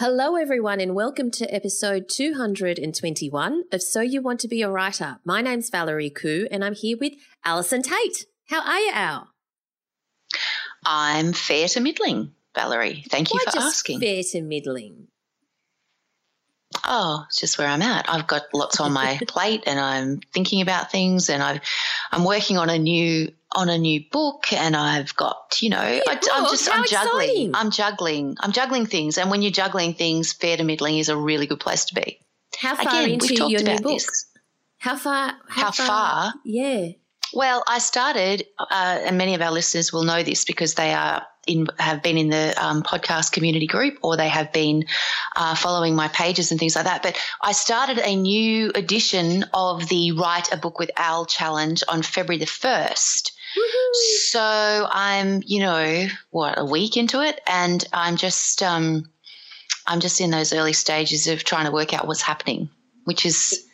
Hello everyone and welcome to episode 221 of So You Want to Be a Writer. My name's Valerie Koo and I'm here with Alison Tate. How are you, Al? I'm fair to middling, Valerie. Thank you for asking. Fair to middling? Oh, it's just where I'm at. I've got lots on my plate and I'm thinking about things and I'm working on a new book and I've got, I'm juggling things, and when you're juggling things, fair to middling is a really good place to be. How far into your new book? How far? Yeah. Well, I started, and many of our listeners will know this because they have been in the podcast community group, or they have been following my pages and things like that. But I started a new edition of the Write a Book with Al challenge on February the 1st. Woo-hoo. So I'm, a week into it, and I'm just in those early stages of trying to work out what's happening, which is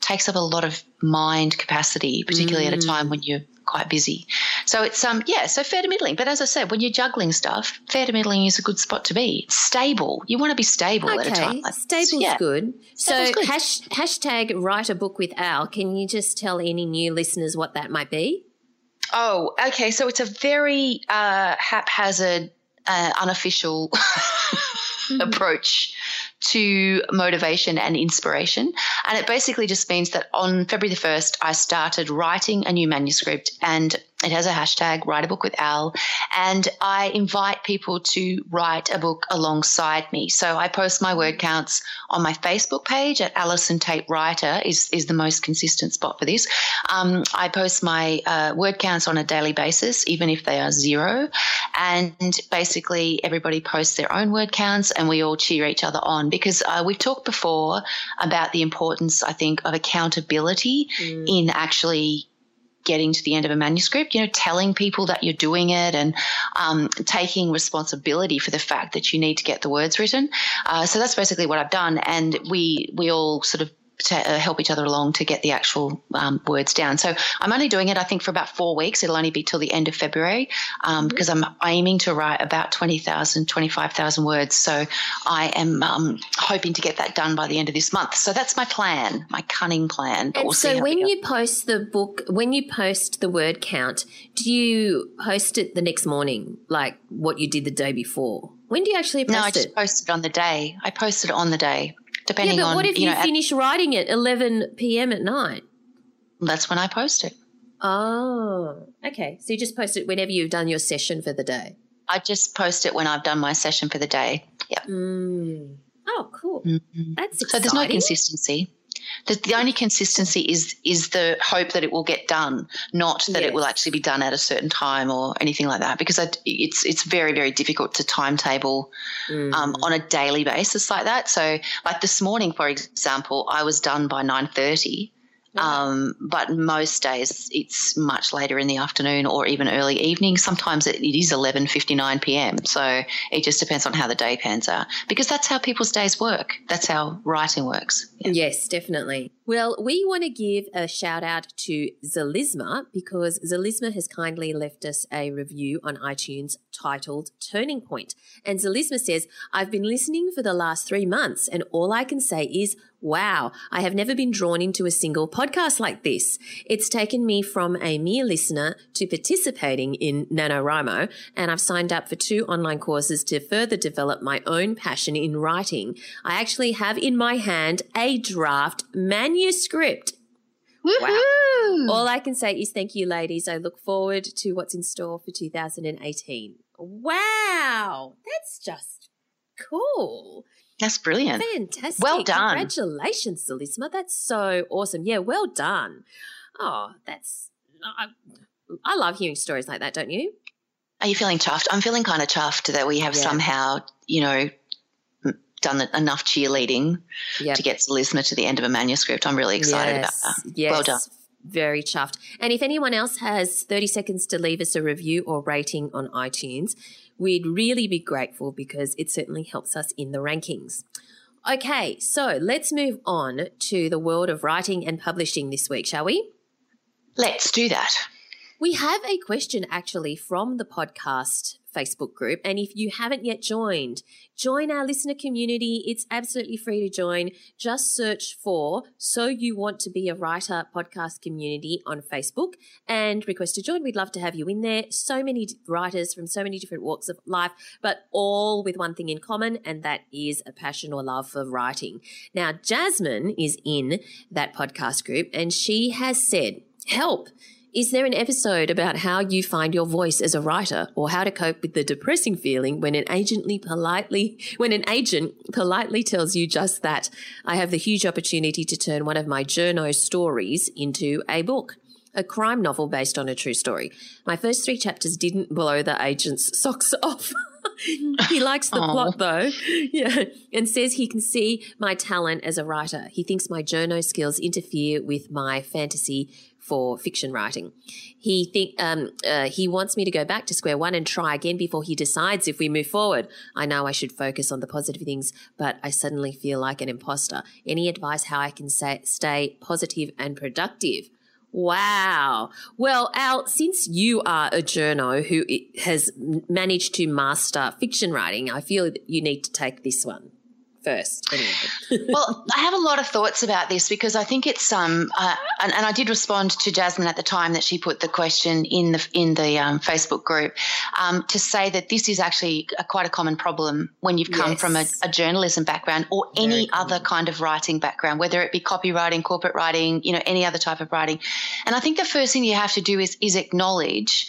takes up a lot of mind capacity, particularly at a time when you're quite busy. So it's so fair to middling. But as I said, when you're juggling stuff, fair to middling is a good spot to be. It's stable. You want to be stable at a time. Okay, stable's good. So hashtag Write a Book with Al. Can you just tell any new listeners what that might be? Oh, okay. So it's a very haphazard, unofficial approach to motivation and inspiration, and it basically just means that on February the 1st I started writing a new manuscript, and it has a hashtag Write a Book with Al, and I invite people to write a book alongside me. So I post my word counts on my Facebook page at Alison Tate Writer is the most consistent spot for this. I post my word counts on a daily basis, even if they are zero, and basically everybody posts their own word counts and we all cheer each other on, because we've talked before about the importance, I think, of accountability in actually getting to the end of a manuscript, telling people that you're doing it and taking responsibility for the fact that you need to get the words written. So that's basically what I've done, and we all sort of help each other along to get the actual words down. So I'm only doing it, I think, for about 4 weeks. It'll only be till the end of February because I'm aiming to write about 20,000, 25,000 words. So I am hoping to get that done by the end of this month. So that's my plan, my cunning plan. But we'll see. So when you post the book, when you post the word count, do you post it the next morning, like what you did the day before? When do you actually post it? No, I just post it on the day. I post it on the day. Depending on, what if you finish writing at 11 p.m. at night? That's when I post it. Oh, okay. So you just post it whenever you've done your session for the day? I just post it when I've done my session for the day, yeah. Mm. Oh, cool. Mm-hmm. That's exciting. So there's no consistency. The only consistency is the hope that it will get done, not that it will actually be done at a certain time or anything like that, because it's very, very difficult to timetable on a daily basis like that. So like this morning, for example, I was done by 9:30, but most days it's much later in the afternoon or even early evening. Sometimes it is 11:59 p.m. So it just depends on how the day pans out, because that's how people's days work. That's how writing works. Yeah. Yes, definitely. Well, we want to give a shout out to Zalisma, because Zalisma has kindly left us a review on iTunes titled Turning Point. And Zalisma says, I've been listening for the last 3 months and all I can say is, wow, I have never been drawn into a single podcast like this. It's taken me from a mere listener to participating in NaNoWriMo, and I've signed up for 2 online courses to further develop my own passion in writing. I actually have in my hand a draft manuscript, Woohoo! Wow. All I can say is thank you, ladies. I look forward to what's in store for 2018. Wow. That's just cool. That's brilliant. Fantastic. Well done. Congratulations, Zalisma. That's so awesome. Yeah, well done. Oh, that's I love hearing stories like that, don't you? Are you feeling chuffed? I'm feeling kind of chuffed that we have somehow, you know, done enough cheerleading to get Zalisma to the end of a manuscript. I'm really excited about that. Yes. Well done. Very chuffed. And if anyone else has 30 seconds to leave us a review or rating on iTunes, we'd really be grateful because it certainly helps us in the rankings. Okay, so let's move on to the world of writing and publishing this week, shall we? Let's do that. We have a question actually from the podcast Facebook group, and if you haven't yet joined, join our listener community. It's absolutely free to join. Just search for So You Want to Be a Writer podcast community on Facebook and request to join. We'd love to have you in there. So many writers from so many different walks of life, but all with one thing in common, and that is a passion or love for writing. Now, Jasmine is in that podcast group and she has said, help. Is there an episode about how you find your voice as a writer or how to cope with the depressing feeling when an agent politely tells you just that? I have the huge opportunity to turn one of my journo stories into a book, a crime novel based on a true story. My first 3 chapters didn't blow the agent's socks off. He likes the plot though, and says he can see my talent as a writer. He thinks my journo skills interfere with my fantasy for fiction writing. He wants me to go back to square one and try again before he decides if we move forward. I know I should focus on the positive things, but I suddenly feel like an imposter. Any advice how I can stay positive and productive? Wow. Well, Al, since you are a journo who has managed to master fiction writing, I feel that you need to take this one first. Anyway. Well, I have a lot of thoughts about this because I think it's and I did respond to Jasmine at the time that she put the question in the Facebook group to say that this is actually quite a common problem when you've come from a journalism background or any other kind of writing background, whether it be copywriting, corporate writing, you know, any other type of writing. And I think the first thing you have to do is acknowledge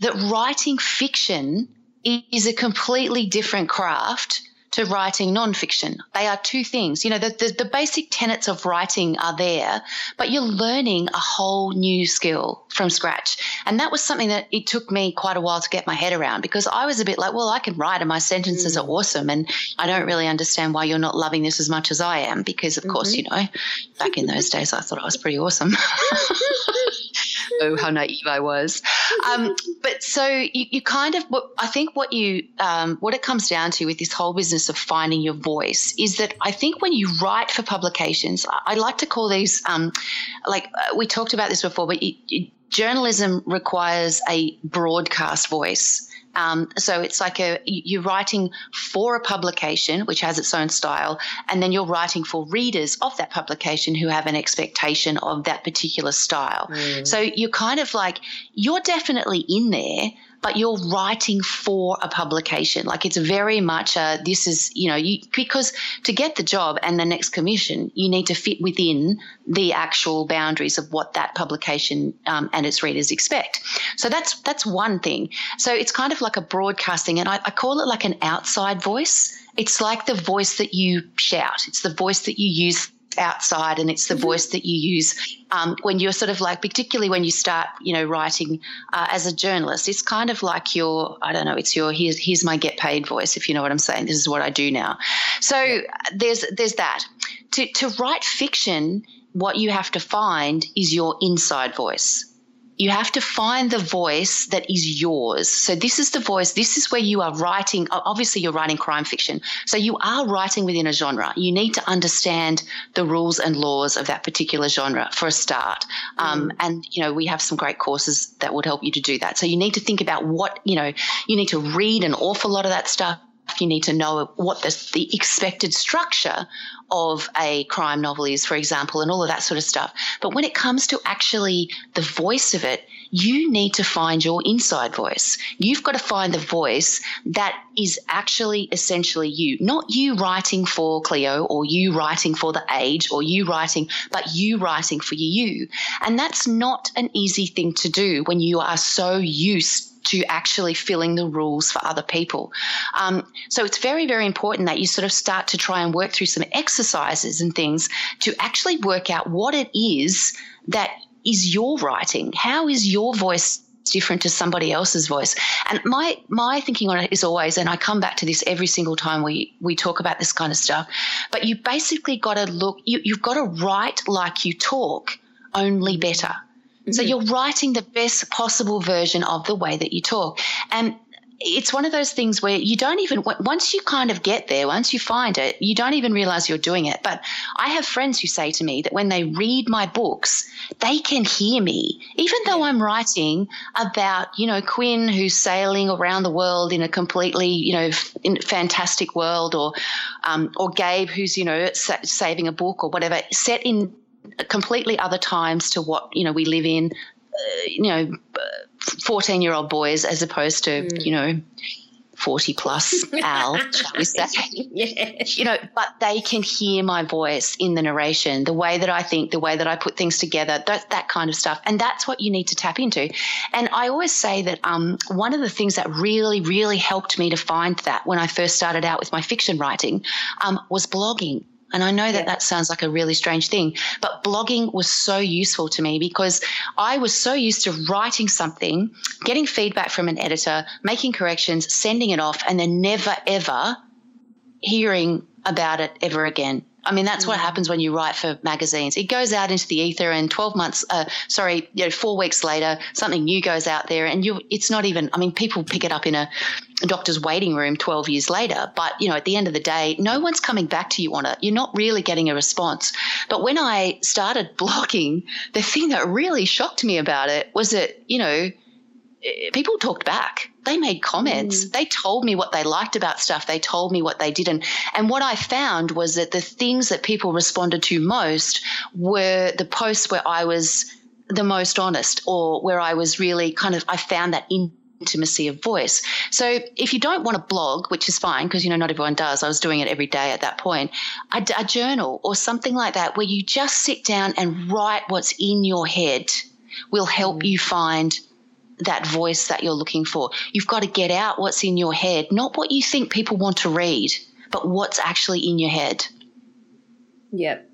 that writing fiction is a completely different craft to writing nonfiction. They are two things. You know, the basic tenets of writing are there, but you're learning a whole new skill from scratch. And that was something that it took me quite a while to get my head around because I was a bit like, well, I can write and my sentences are awesome and I don't really understand why you're not loving this as much as I am because, of course, you know, back in those days I thought I was pretty awesome. Oh, how naive I was. But so you kind of, I think what it comes down to with this whole business of finding your voice is that I think when you write for publications, I like to call these, we talked about this before, but journalism requires a broadcast voice. So it's like you're writing for a publication, which has its own style, and then you're writing for readers of that publication who have an expectation of that particular style. Mm. So you're kind of like, you're definitely in there, but you're writing for a publication. Like it's very much this is, you know, because to get the job and the next commission, you need to fit within the actual boundaries of what that publication and its readers expect. So that's one thing. So it's kind of like a broadcasting, and I call it like an outside voice. It's like the voice that you shout. It's the voice that you use outside, and it's the voice that you use when you're sort of like, particularly when you start, you know, writing as a journalist. It's kind of like here's my get paid voice, if you know what I'm saying. This is what I do now. So there's that. To write fiction, what you have to find is your inside voice. You have to find the voice that is yours. So this is the voice, this is where you are writing. Obviously you're writing crime fiction. So you are writing within a genre. You need to understand the rules and laws of that particular genre for a start. And, you know, we have some great courses that would help you to do that. So you need to think about what, you know, you need to read an awful lot of that stuff. You need to know what the expected structure of a crime novel is, for example, and all of that sort of stuff. But when it comes to actually the voice of it, you need to find your inside voice. You've got to find the voice that is actually essentially you, not you writing for Cleo or you writing for The Age or you writing, but you writing for you. And that's not an easy thing to do when you are so used to actually filling the rules for other people. So it's very, very important that you sort of start to try and work through some exercises and things to actually work out what it is that is your writing. How is your voice different to somebody else's voice? And my thinking on it is always, and I come back to this every single time we talk about this kind of stuff, but you basically got to look, you've got to write like you talk, only better. Mm-hmm. So you're writing the best possible version of the way that you talk. And it's one of those things where you don't even, once you kind of get there, once you find it, you don't even realize you're doing it. But I have friends who say to me that when they read my books, they can hear me, even though I'm writing about, you know, Quinn who's sailing around the world in a completely, you know, fantastic world, or Gabe who's, you know, saving a book or whatever, set in completely other times to what, you know, we live in, 14-year-old boys as opposed to, 40-plus Al, shall we say. Yes. You know, but they can hear my voice in the narration, the way that I think, the way that I put things together, that kind of stuff. And that's what you need to tap into. And I always say that one of the things that really, really helped me to find that when I first started out with my fiction writing was blogging. And I know that that sounds like a really strange thing, but blogging was so useful to me because I was so used to writing something, getting feedback from an editor, making corrections, sending it off, and then never, ever hearing about it ever again. I mean, that's what happens when you write for magazines. It goes out into the ether and 4 weeks later, something new goes out there and it's not even, I mean, people pick it up in a doctor's waiting room 12 years later. But, you know, at the end of the day, no one's coming back to you on it. You're not really getting a response. But when I started blogging, the thing that really shocked me about it was that, you know, people talked back. They made comments. Mm. They told me what they liked about stuff. They told me what they didn't. And what I found was that the things that people responded to most were the posts where I was the most honest or where I was really kind of – I found that intimacy of voice. So if you don't want to blog, which is fine because, you know, not everyone does. I was doing it every day at that point. A journal or something like that where you just sit down and write what's in your head will help you find – that voice that you're looking for. You've got to get out what's in your head, not what you think people want to read, but what's actually in your head. Yep.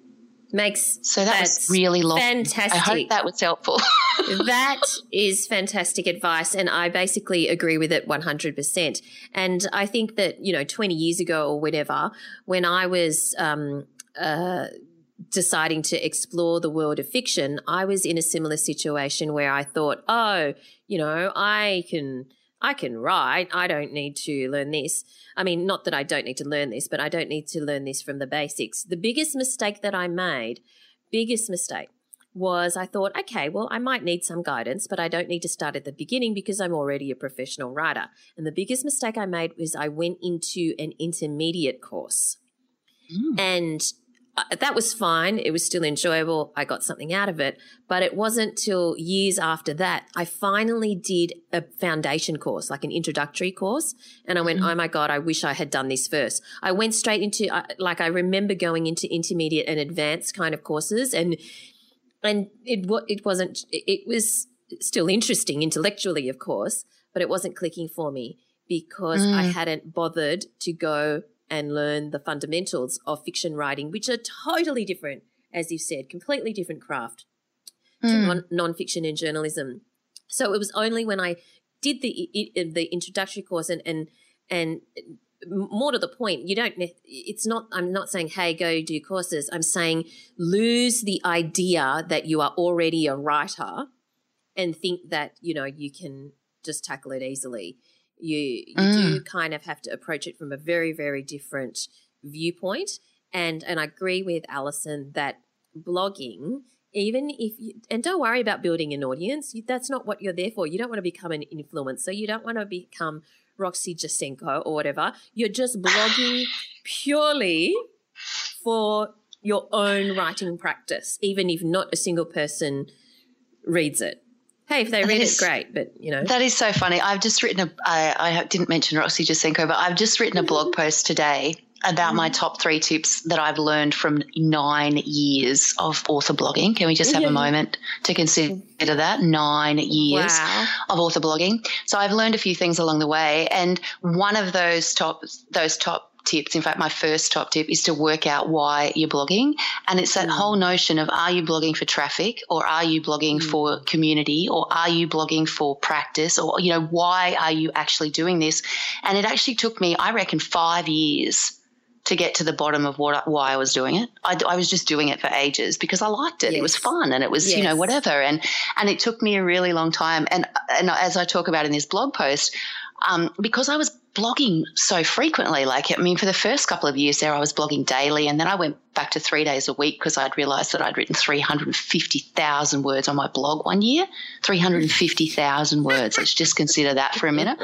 That's really long. Fantastic. I hope that was helpful. That is fantastic advice, and I basically agree with it 100%. And I think that, you know, 20 years ago or whatever, when I was deciding to explore the world of fiction, I was in a similar situation where I thought, oh, you know, I can write. I don't need to learn this. I mean, not that I don't need to learn this, but I don't need to learn this from the basics. The biggest mistake was I thought, okay, well, I might need some guidance, but I don't need to start at the beginning because I'm already a professional writer. And the biggest mistake I made was I went into an intermediate course. Mm. And that was fine. It was still enjoyable. I got something out of it, but it wasn't till years after that I finally did a foundation course, like an introductory course, and I went, oh, my God, I wish I had done this first. I went straight into I remember going into intermediate and advanced kind of courses, and it was still interesting intellectually, of course, but it wasn't clicking for me because I hadn't bothered to go and learn the fundamentals of fiction writing, which are totally different, as you've said, completely different craft to non-fiction and journalism. So it was only when I did the introductory course and more to the point, I'm not saying, hey, go do courses. I'm saying lose the idea that you are already a writer and think that, you know, you can just tackle it easily. You do kind of have to approach it from a very, very different viewpoint. And I agree with Alison that blogging, don't worry about building an audience. That's not what you're there for. You don't want to become an influencer. You don't want to become Roxy Jacenko or whatever. You're just blogging purely for your own writing practice, even if not a single person reads it. Hey, if they read it, great, but, you know. That is so funny. I've just written I didn't mention Roxy Jacenko, but I've just written a blog post today about my top 3 tips that I've learned from 9 years of author blogging. Can we just have a moment to consider that? 9 years of author blogging. So I've learned a few things along the way, and one of those top tips, in fact, my first top tip, is to work out why you're blogging. And it's that whole notion of, are you blogging for traffic, or are you blogging for community, or are you blogging for practice, or, you know, why are you actually doing this? And it actually took me, I reckon, 5 years to get to the bottom of why I was doing it. I was just doing it for ages because I liked it. Yes. It was fun, and it was, you know, whatever. And it took me a really long time. And as I talk about in this blog post, because I was blogging so frequently, like, I mean, for the first couple of years there I was blogging daily, and then I went back to 3 days a week because I'd realised that I'd written 350,000 words on my blog one year. 350,000 words. Let's just consider that for a minute.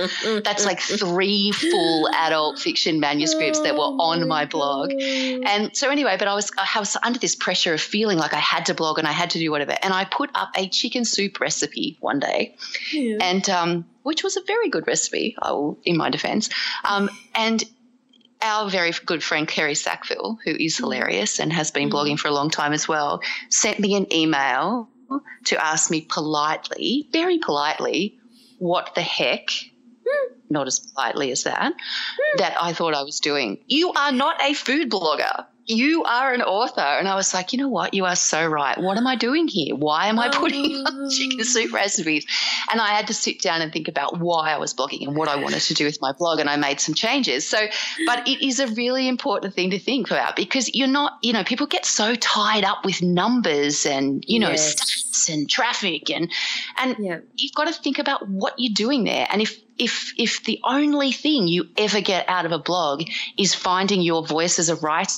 That's like 3 full adult fiction manuscripts that were on my blog. And so anyway, but I was under this pressure of feeling like I had to blog and I had to do whatever. And I put up a chicken soup recipe one day, and which was a very good recipe, in my defence. And our very good friend Kerry Sackville, who is hilarious and has been blogging for a long time as well, sent me an email to ask me politely, very politely, what the heck, not as politely as that, that I thought I was doing. You are not a food blogger. You are an author. And I was like, you know what? You are so right. What am I doing here? Why am I putting up chicken soup recipes? And I had to sit down and think about why I was blogging and what I wanted to do with my blog. And I made some changes. So, but it is a really important thing to think about, because you're not, you know, people get so tied up with numbers and, you know, stats and traffic and you've got to think about what you're doing there. And if the only thing you ever get out of a blog is finding your voice as a writer,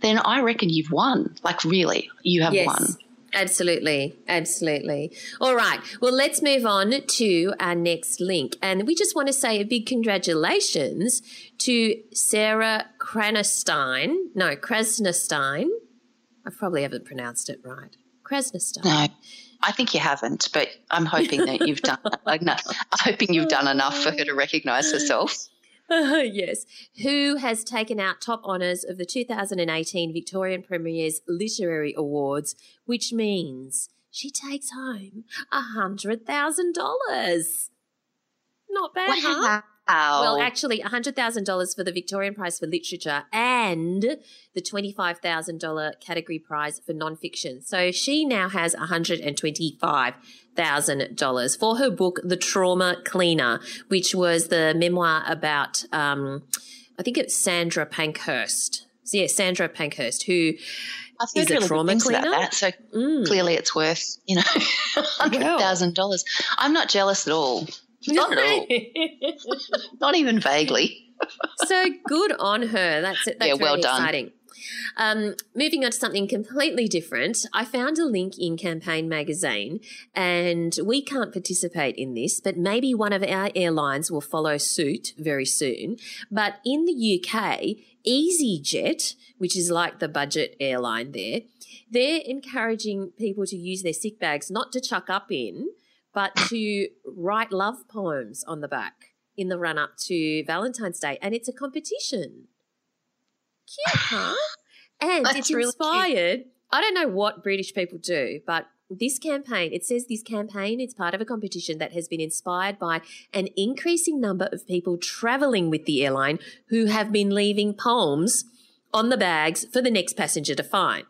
then I reckon you've won. Like, really, you have won. Absolutely, absolutely. All right, well, let's move on to our next link. And we just want to say a big congratulations to Sarah Krasnerstein. I probably haven't pronounced it right. Krasnerstein. No, I think you haven't, but I'm hoping that you've done enough for her to recognise herself. Yes, who has taken out top honours of the 2018 Victorian Premier's Literary Awards, which means she takes home $100,000. Not bad, huh? Well, actually, $100,000 for the Victorian Prize for Literature and the $25,000 category prize for nonfiction. So she now has $125,000 for her book, The Trauma Cleaner, which was the memoir about, I think it's Sandra Pankhurst. So, yeah, Sandra Pankhurst, who is a really trauma cleaner. That, so clearly it's worth, you know, $100,000. Wow. I'm not jealous at all. Not at all. Not even vaguely. So good on her. That's well really done. Exciting. Moving on to something completely different, I found a link in Campaign Magazine, and we can't participate in this, but maybe one of our airlines will follow suit very soon. But in the UK, EasyJet, which is like the budget airline there, they're encouraging people to use their sick bags not to chuck up in, but to write love poems on the back in the run-up to Valentine's Day. And it's a competition. Cute, huh? And it's inspired. I don't know what British people do, but it says this campaign, it's part of a competition that has been inspired by an increasing number of people travelling with the airline who have been leaving poems on the bags for the next passenger to find.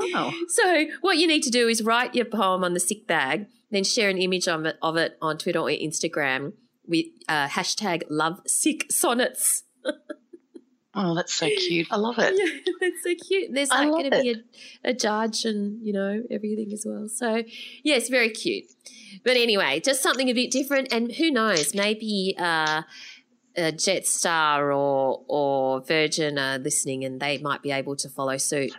Oh. So what you need to do is write your poem on the sick bag, then share an image of it on Twitter or Instagram with hashtag #LoveSickSonnets. Oh, that's so cute. I love it. Yeah, that's so cute. There's like going to be a judge and, you know, everything as well. So, yes, very cute. But anyway, just something a bit different, and who knows, maybe Jetstar or Virgin are listening and they might be able to follow suit.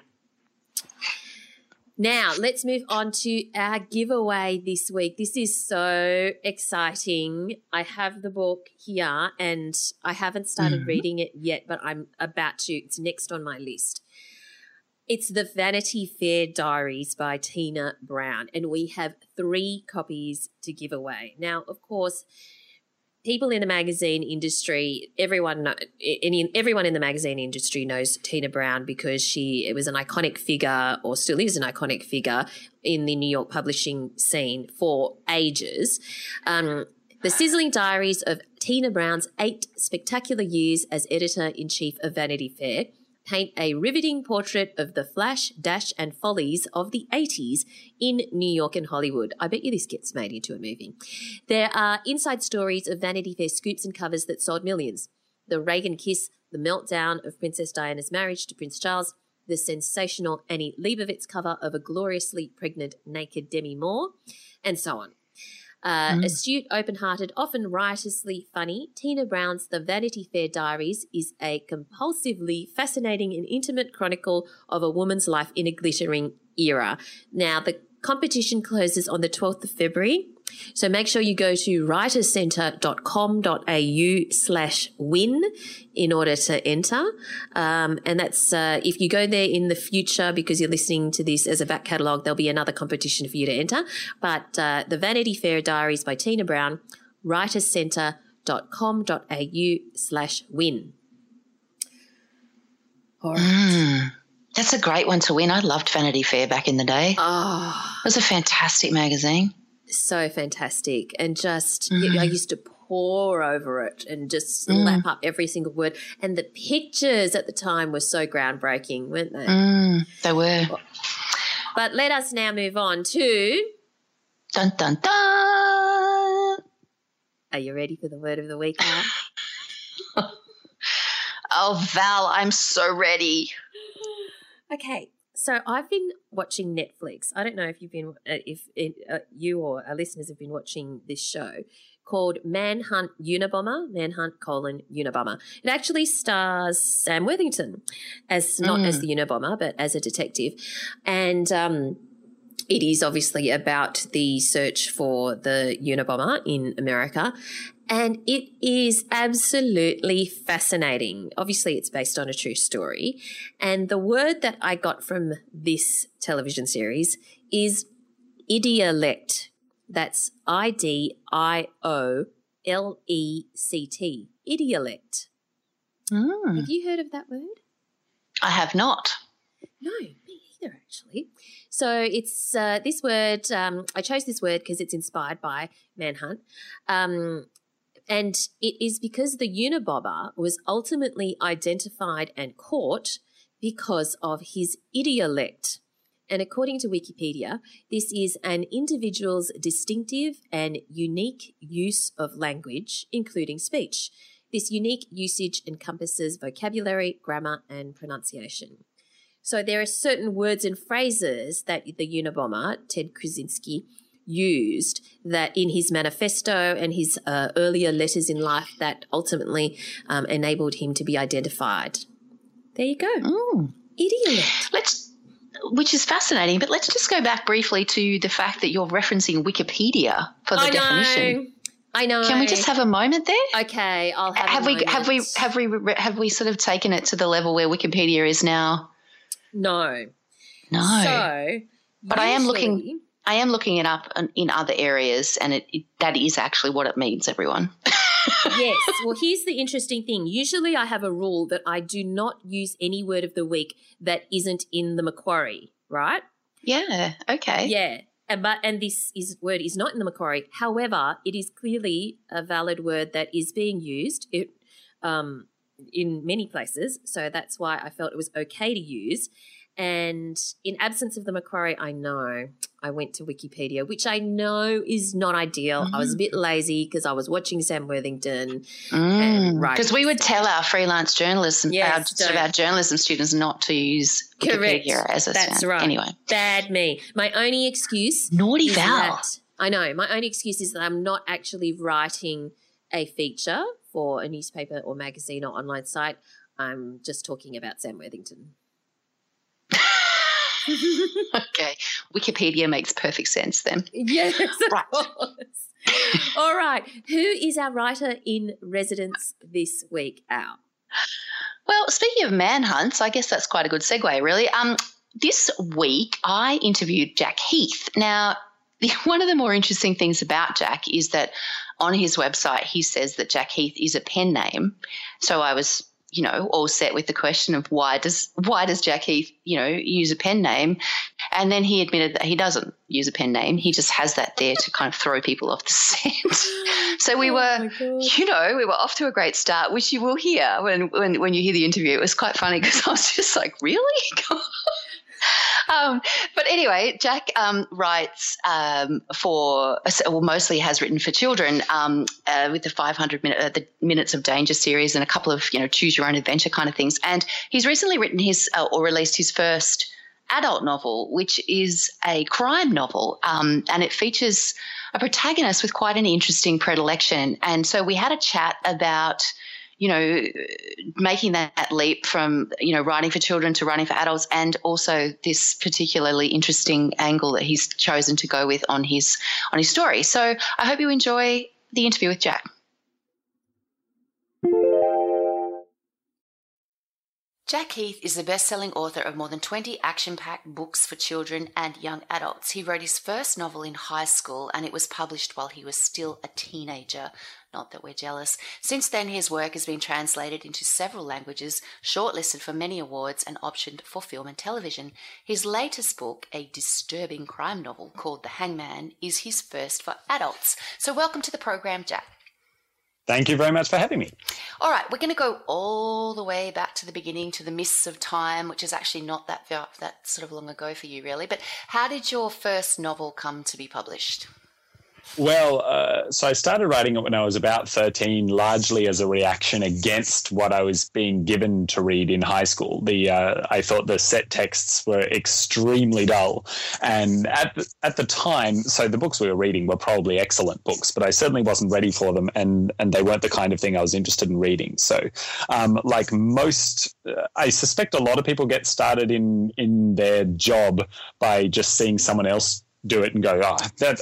Now, let's move on to our giveaway this week. This is so exciting. I have the book here and I haven't started reading it yet, but I'm about to. It's next on my list. It's The Vanity Fair Diaries by Tina Brown, and we have 3 copies to give away. Now, of course, people in the magazine industry, everyone in the magazine industry knows Tina Brown because it was an iconic figure, or still is an iconic figure, in the New York publishing scene for ages. The sizzling diaries of Tina Brown's 8 spectacular years as editor-in-chief of Vanity Fair paint a riveting portrait of the flash, dash and follies of the 80s in New York and Hollywood. I bet you this gets made into a movie. There are inside stories of Vanity Fair scoops and covers that sold millions. The Reagan kiss, the meltdown of Princess Diana's marriage to Prince Charles, the sensational Annie Leibovitz cover of a gloriously pregnant naked Demi Moore, and so on. Astute, open-hearted, often riotously funny, Tina Brown's The Vanity Fair Diaries is a compulsively fascinating and intimate chronicle of a woman's life in a glittering era. Now, the competition closes on the 12th of February, so make sure you go to writerscentre.com.au/win in order to enter. And that's if you go there in the future, because you're listening to this as a back catalogue, there'll be another competition for you to enter. But The Vanity Fair Diaries by Tina Brown, writerscentre.com.au/win. All right. That's a great one to win. I loved Vanity Fair back in the day. Oh. It was a fantastic magazine. So fantastic, and just I used to pore over it and just slap up every single word. And the pictures at the time were so groundbreaking, weren't they? They were. But let us now move on to dun dun dun. Are you ready for the word of the week, Al? Oh, Val, I'm so ready. Okay. So I've been watching Netflix. I don't know if you've been, you or our listeners have been watching this show called Manhunt: Unabomber. It actually stars Sam Worthington as not as the Unabomber, but as a detective, and it is obviously about the search for the Unabomber in America. And it is absolutely fascinating. Obviously, it's based on a true story. And the word that I got from this television series is idiolect. That's I-D-I-O-L-E-C-T, idiolect. Have you heard of that word? I have not. No, me either, actually. So it's this word, I chose this word because it's inspired by Manhunt. And it is because the Unabomber was ultimately identified and caught because of his idiolect. And according to Wikipedia, this is an individual's distinctive and unique use of language, including speech. This unique usage encompasses vocabulary, grammar, and pronunciation. So there are certain words and phrases that the Unabomber, Ted Kaczynski, used that in his manifesto and his earlier letters in life that ultimately enabled him to be identified. There you go. Idiolect. Which is fascinating, but let's just go back briefly to the fact that you're referencing Wikipedia for the definition. I know. Can we just have a moment there? Okay, I'll have a moment. Have we sort of taken it to the level where Wikipedia is now? No. No. So, but I am looking it up in other areas, and that is actually what it means, everyone. Yes. Well, here's the interesting thing. Usually I have a rule that I do not use any word of the week that isn't in the Macquarie, right? Yeah, okay. Yeah, and this word is not in the Macquarie. However, it is clearly a valid word that is being used in many places, so that's why I felt it was okay to use. And in absence of the Macquarie, I know I went to Wikipedia, which I know is not ideal. I was a bit lazy because I was watching Sam Worthington. Because we would tell our freelance journalists, our journalism students, not to use Wikipedia as a standard. That's right. Anyway, bad me. My only excuse, naughty Val. I know. My only excuse is that I'm not actually writing a feature for a newspaper or magazine or online site. I'm just talking about Sam Worthington. Okay, Wikipedia makes perfect sense then. Yes, right. Of course. All right, who is our writer in residence this week, Al? Well, speaking of manhunts, I guess that's quite a good segue really. This week I interviewed Jack Heath. Now, one of the more interesting things about Jack is that on his website he says that Jack Heath is a pen name. So I was, you know, all set with the question of why does Jack Heath, you know, use a pen name? And then he admitted that he doesn't use a pen name. He just has that there to kind of throw people off the scent. So we were off to a great start, which you will hear when you hear the interview. It was quite funny because I was just like, really? But anyway, Jack writes mostly has written for children with the 500 Minutes of Danger series and a couple of, you know, choose your own adventure kind of things. And he's recently written released his first adult novel, which is a crime novel, and it features a protagonist with quite an interesting predilection. And so we had a chat about, you know, making that leap from, you know, writing for children to writing for adults, and also this particularly interesting angle that he's chosen to go with on his story. So I hope you enjoy the interview with Jack. Jack Heath is the best-selling author of more than 20 action-packed books for children and young adults. He wrote his first novel in high school, and it was published while he was still a teenager. Not that we're jealous. Since then, his work has been translated into several languages, shortlisted for many awards, and optioned for film and television. His latest book, a disturbing crime novel called The Hangman, is his first for adults. So welcome to the program, Jack. Thank you very much for having me. All right, we're going to go all the way back to the beginning, to the mists of time, which is actually not that sort of long ago for you, really. But how did your first novel come to be published? Well, so I started writing it when I was about 13, largely as a reaction against what I was being given to read in high school. I thought the set texts were extremely dull. And at the time, so the books we were reading were probably excellent books, but I certainly wasn't ready for them, and they weren't the kind of thing I was interested in reading. So like most, I suspect a lot of people get started in their job by just seeing someone else do it and go,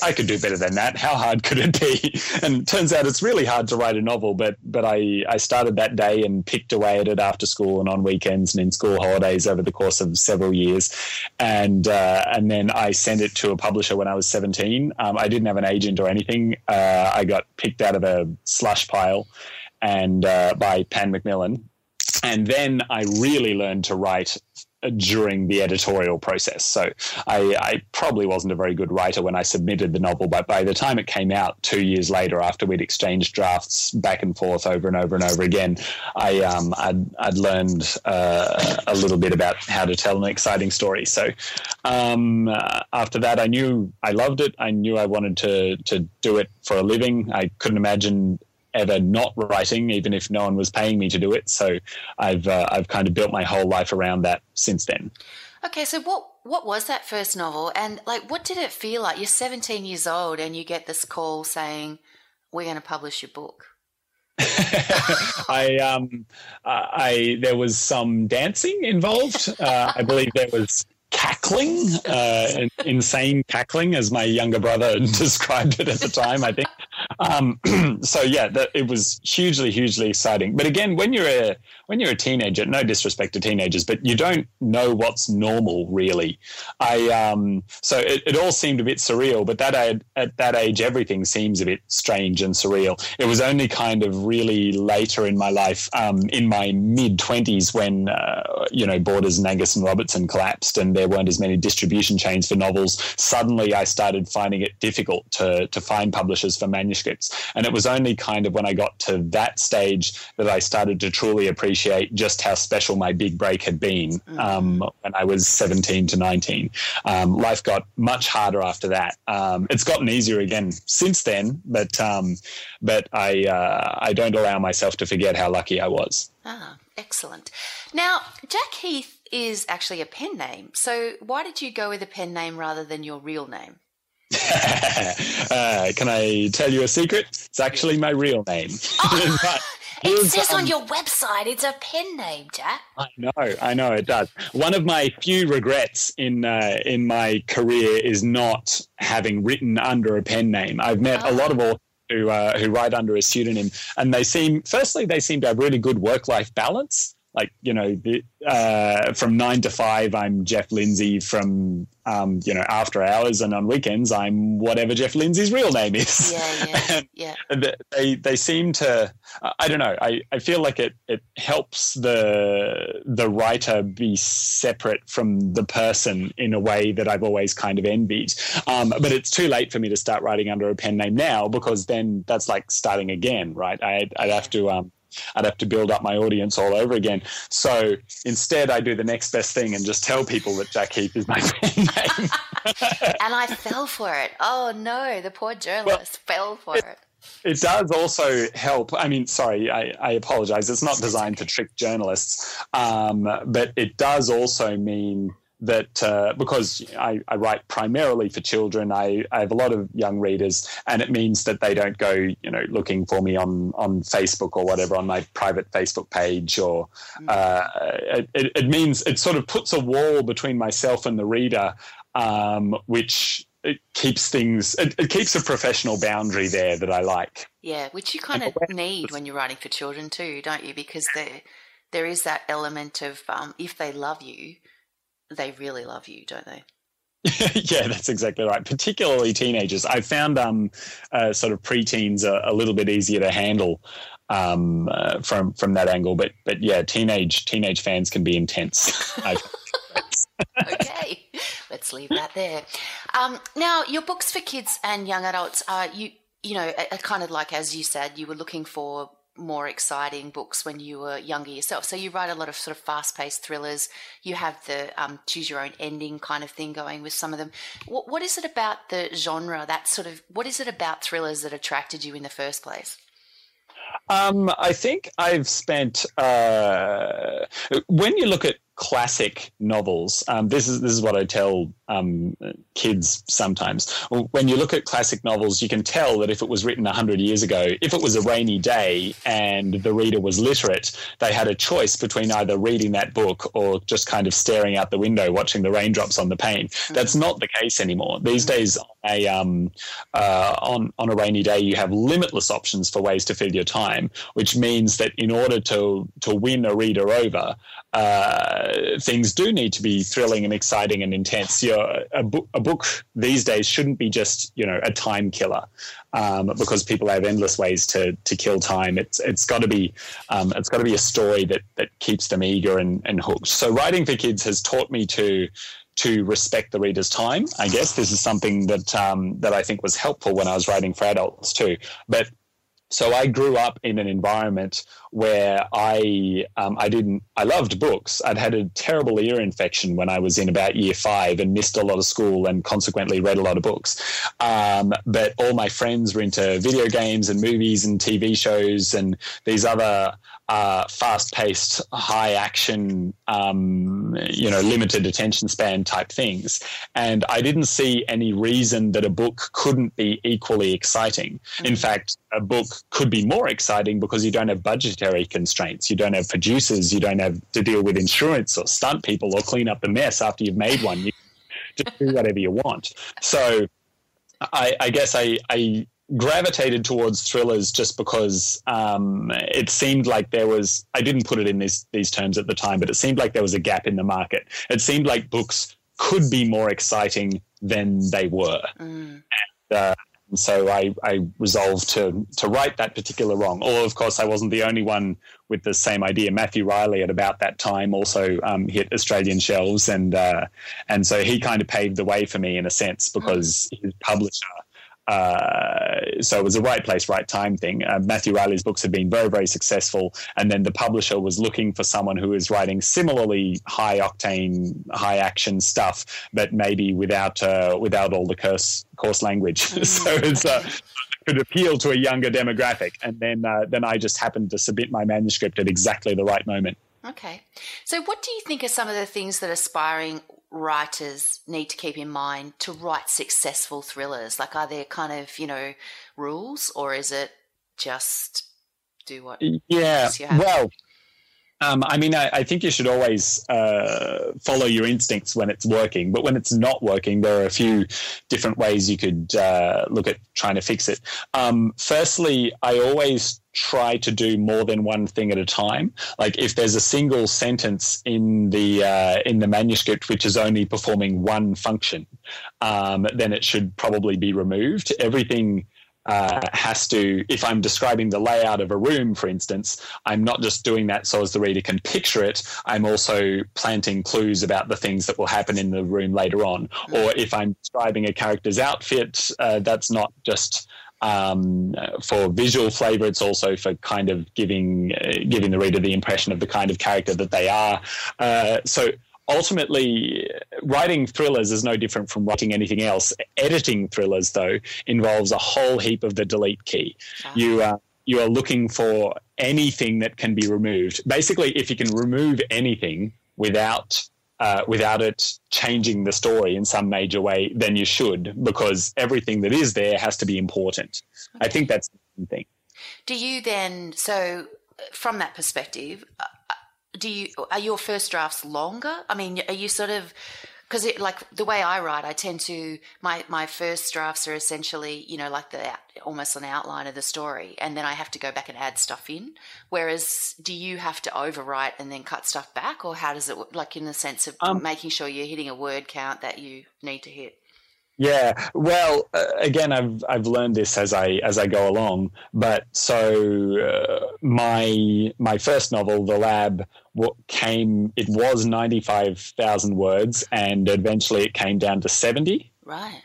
I could do better than that. How hard could it be? And it turns out it's really hard to write a novel, but I started that day and picked away at it after school and on weekends and in school holidays over the course of several years. And then I sent it to a publisher when I was 17. I didn't have an agent or anything. I got picked out of a slush pile and by Pan Macmillan. And then I really learned to write during the editorial process. So I probably wasn't a very good writer when I submitted the novel, but by the time it came out 2 years later, after we'd exchanged drafts back and forth over and over and over again, I'd learned a little bit about how to tell an exciting story. So after that, I knew I loved it. I knew I wanted to do it for a living. I couldn't imagine ever not writing, even if no one was paying me to do it. So I've kind of built my whole life around that since then. Okay, so what was that first novel, and like what did it feel like? You're 17 years old and you get this call saying, "We're going to publish your book." I there was some dancing involved. I believe there was cackling, insane cackling, as my younger brother described it at the time, I think. So yeah, it was hugely, hugely exciting. But again, when you're a teenager, no disrespect to teenagers, but you don't know what's normal, really. So it all seemed a bit surreal, but at that age, everything seems a bit strange and surreal. It was only kind of really later in my life, in my mid-20s, when Borders and Angus and Robertson collapsed, and there weren't as many distribution chains for novels. Suddenly, I started finding it difficult to find publishers for manuscripts. And it was only kind of when I got to that stage that I started to truly appreciate just how special my big break had been when I was 17 to 19. Life got much harder after that. It's gotten easier again since then, but I don't allow myself to forget how lucky I was. Ah, excellent. Now, Jack Heath is actually a pen name. So why did you go with a pen name rather than your real name? Can I tell you a secret? It's actually my real name. Oh, it says on your website it's a pen name, Jack. I know it does. One of my few regrets in my career is not having written under a pen name. I've met a lot of authors who write under a pseudonym, and they seem to have really good work-life balance. like, you know, from 9 to 5, I'm Jeff Lindsay. From, after hours and on weekends, I'm whatever Jeff Lindsay's real name is. Yeah. They seem to, I don't know. I feel like it helps the writer be separate from the person in a way that I've always kind of envied. But it's too late for me to start writing under a pen name now, because then that's like starting again, right? I'd have to, I'd have to build up my audience all over again. So instead, I do the next best thing and just tell people that Jack Heath is my pen name. And I fell for it. Oh, no, the poor journalist fell for it. It does also help. I mean, sorry, I apologize. It's not designed to trick journalists, but it does also mean that because I write primarily for children, I have a lot of young readers, and it means that they don't go, looking for me on Facebook or whatever, on my private Facebook page, or it means it sort of puts a wall between myself and the reader, which it keeps things, it keeps a professional boundary there that I like. Yeah, which you kind of need when you're writing for children too, don't you? Because there is that element of if they love you, they really love you, don't they? Yeah, that's exactly right. Particularly teenagers. I found sort of preteens a little bit easier to handle from that angle. But yeah, teenage fans can be intense. Okay, let's leave that there. Now, your books for kids and young adults are you know kind of like, as you said, you were looking for more exciting books when you were younger yourself. So you write a lot of sort of fast-paced thrillers. You have the choose your own ending kind of thing going with some of them. What is it about the genre, that sort of, what is it about thrillers that attracted you in the first place? I think I've spent, when you look at classic novels, this is what I tell kids sometimes. When you look at classic novels, you can tell that if it was written 100 years ago, if it was a rainy day and the reader was literate, they had a choice between either reading that book or just kind of staring out the window watching the raindrops on the pane. Mm-hmm. That's not the case anymore. These days, on a rainy day, you have limitless options for ways to fill your time, which means that in order to win a reader over, things do need to be thrilling and exciting and intense. A book these days shouldn't be just, a time killer, because people have endless ways to kill time. It's got to be a story that keeps them eager and hooked. So writing for kids has taught me to respect the reader's time. I guess this is something that I think was helpful when I was writing for adults too. But so I grew up in an environment where I loved books. I'd had a terrible ear infection when I was in about year 5 and missed a lot of school and consequently read a lot of books. But all my friends were into video games and movies and TV shows and these other fast-paced, high-action, limited attention span type things. And I didn't see any reason that a book couldn't be equally exciting. Mm-hmm. In fact, a book could be more exciting because you don't have budgetary constraints. You don't have producers. You don't have to deal with insurance or stunt people or clean up the mess after you've made one. You just do whatever you want. So I guess I gravitated towards thrillers just because it seemed like there was, I didn't put it in these terms at the time, but it seemed like there was a gap in the market. It seemed like books could be more exciting than they were. Mm. And so I resolved to right that particular wrong. Although, of course, I wasn't the only one with the same idea. Matthew Riley at about that time also hit Australian shelves, and so he kind of paved the way for me in a sense because his publisher, so it was a right place, right time thing. Matthew Riley's books had been very, very successful, and then the publisher was looking for someone who was writing similarly high-octane, high-action stuff, but maybe without all the coarse language. So it's could appeal to a younger demographic. And then I just happened to submit my manuscript at exactly the right moment. Okay. So what do you think are some of the things that aspiring writers need to keep in mind to write successful thrillers? Like, are there kind of, rules, or is it just do what? Yeah. You have? Well, I think you should always follow your instincts when it's working, but when it's not working, there are a few different ways you could look at trying to fix it. Firstly, I always try to do more than one thing at a time. Like if there's a single sentence in the manuscript which is only performing one function, then it should probably be removed. Everything has to, if I'm describing the layout of a room, for instance, I'm not just doing that so as the reader can picture it. I'm also planting clues about the things that will happen in the room later on. Or if I'm describing a character's outfit, that's not just for visual flavor, it's also for kind of giving the reader the impression of the kind of character that they are. So ultimately, writing thrillers is no different from writing anything else. Editing thrillers, though, involves a whole heap of the delete key. Wow. You are looking for anything that can be removed. Basically, if you can remove anything without it changing the story in some major way, then you should, because everything that is there has to be important. Okay. I think that's the thing. Do you then, so from that perspective, are your first drafts longer? I mean, are you sort of, because like the way I write, I tend to, my first drafts are essentially, like almost an outline of the story, and then I have to go back and add stuff in. Whereas, do you have to overwrite and then cut stuff back, or how does it work? Like in the sense of making sure you're hitting a word count that you need to hit? Yeah, well, again, I've learned this as I go along. But so my first novel, The Lab, it was 95,000 words, and eventually it came down to 70. Right.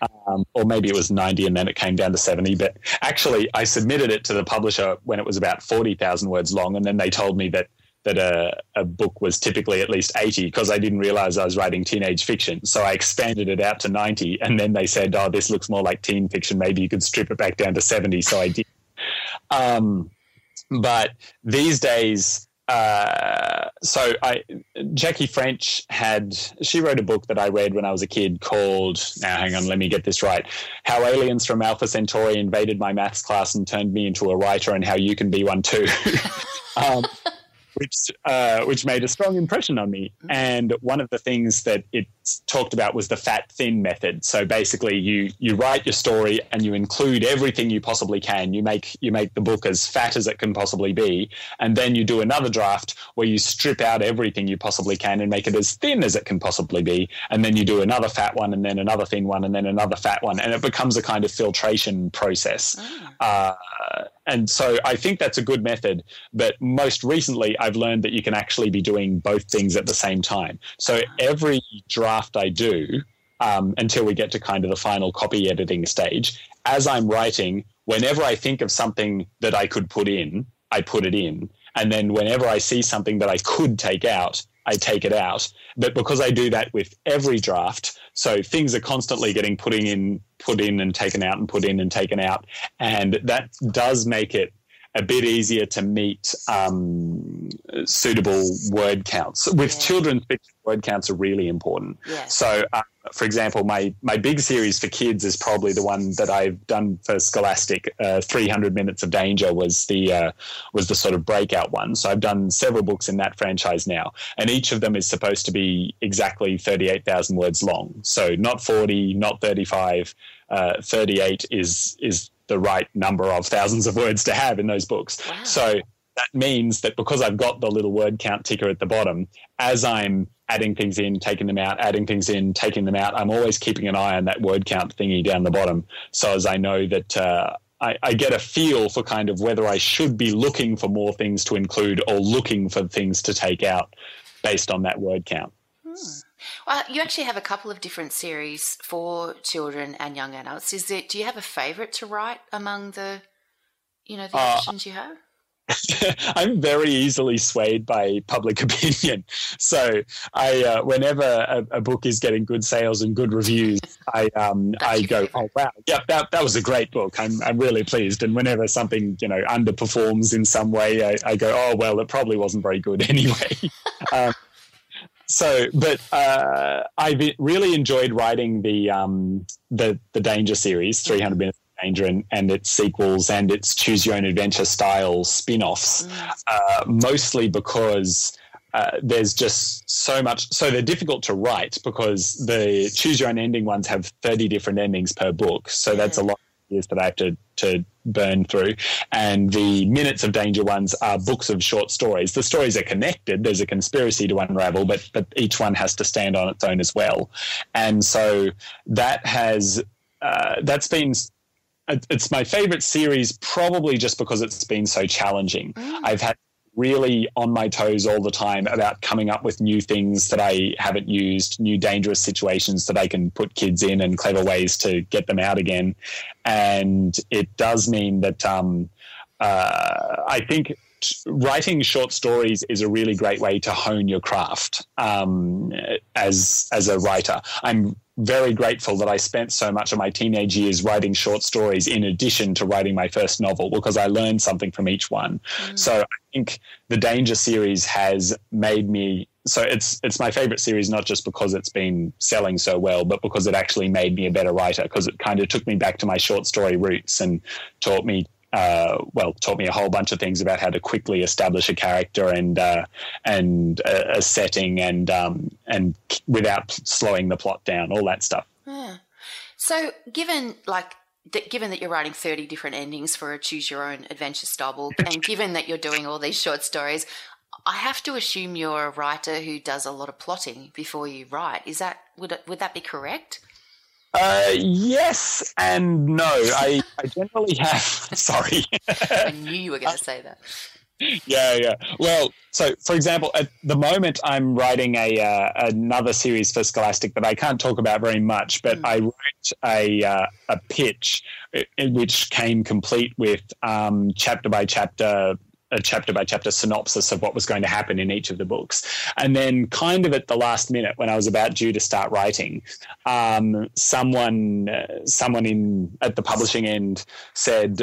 Or maybe it was 90 and then it came down to 70. But actually, I submitted it to the publisher when it was about 40,000 words long, and then they told me that a book was typically at least 80, because I didn't realize I was writing teenage fiction. So I expanded it out to 90, and then they said, oh, this looks more like teen fiction. Maybe you could strip it back down to 70. So I did. But these days, Jackie French she wrote a book that I read when I was a kid called, now hang on, let me get this right, How Aliens from Alpha Centauri Invaded My Maths Class and Turned Me into a Writer and How You Can Be One Too. Which made a strong impression on me. And one of the things that it talked about was the fat thin method. So basically you write your story and you include everything you possibly can. You make the book as fat as it can possibly be, and then you do another draft where you strip out everything you possibly can and make it as thin as it can possibly be, and then you do another fat one and then another thin one and then another fat one, and it becomes a kind of filtration process. And so I think that's a good method, but most recently I've learned that you can actually be doing both things at the same time. So every draft I do, until we get to kind of the final copy editing stage, as I'm writing, whenever I think of something that I could put in, I put it in. And then whenever I see something that I could take out, I take it out. But because I do that with every draft, so things are constantly getting put in and taken out and put in and taken out. And that does make it a bit easier to meet suitable word counts. With children's fiction, word counts are really important. Yeah. So, for example, my big series for kids is probably the one that I've done for Scholastic. 300 Minutes of Danger was the sort of breakout one. So I've done several books in that franchise now, and each of them is supposed to be exactly 38,000 words long. So not 40, not 35, 38 is the right number of thousands of words to have in those books. Wow. So that means that because I've got the little word count ticker at the bottom, as I'm adding things in, taking them out, adding things in, taking them out, I'm always keeping an eye on that word count thingy down the bottom, so as I know that I get a feel for kind of whether I should be looking for more things to include or looking for things to take out based on that word count. Well, you actually have a couple of different series for children and young adults. Do you have a favourite to write among the options you have? I'm very easily swayed by public opinion. So I, whenever a book is getting good sales and good reviews, I go, oh wow, yeah, that was a great book. I'm really pleased. And whenever something underperforms in some way, I go, oh well, it probably wasn't very good anyway. So, I've really enjoyed writing the Danger series, 300 Minutes of Danger, and its sequels and its choose-your-own-adventure style spin-offs, mostly because there's just so much. So they're difficult to write because the choose your own ending ones have 30 different endings per book. So that's a lot of years that I have to burn through. And the Minutes of Danger ones are books of short stories. The stories are connected. There's a conspiracy to unravel, but each one has to stand on its own as well. And so that has, that's been, it's my favorite series, probably just because it's been so challenging. I've had really on my toes all the time about coming up with new things that I haven't used, new dangerous situations that I can put kids in and clever ways to get them out again. And it does mean that I think writing short stories is a really great way to hone your craft as a writer. I'm very grateful that I spent so much of my teenage years writing short stories in addition to writing my first novel, because I learned something from each one. So I think the Danger series has made me, so it's my favorite series, not just because it's been selling so well, but because it actually made me a better writer, because it kind of took me back to my short story roots and taught me a whole bunch of things about how to quickly establish a character and a setting and without slowing the plot down, all that stuff. Yeah. So given that you're writing 30 different endings for a choose your own adventure style book, and given that you're doing all these short stories, I have to assume you're a writer who does a lot of plotting before you write. Is that would that be correct? Yes and no. I generally have. Sorry, I knew you were going to say that. Yeah. Well, so for example, at the moment I'm writing another series for Scholastic that I can't talk about very much, but I wrote a pitch which came complete with a chapter by chapter synopsis of what was going to happen in each of the books. And then kind of at the last minute when I was about due to start writing, someone at the publishing end said,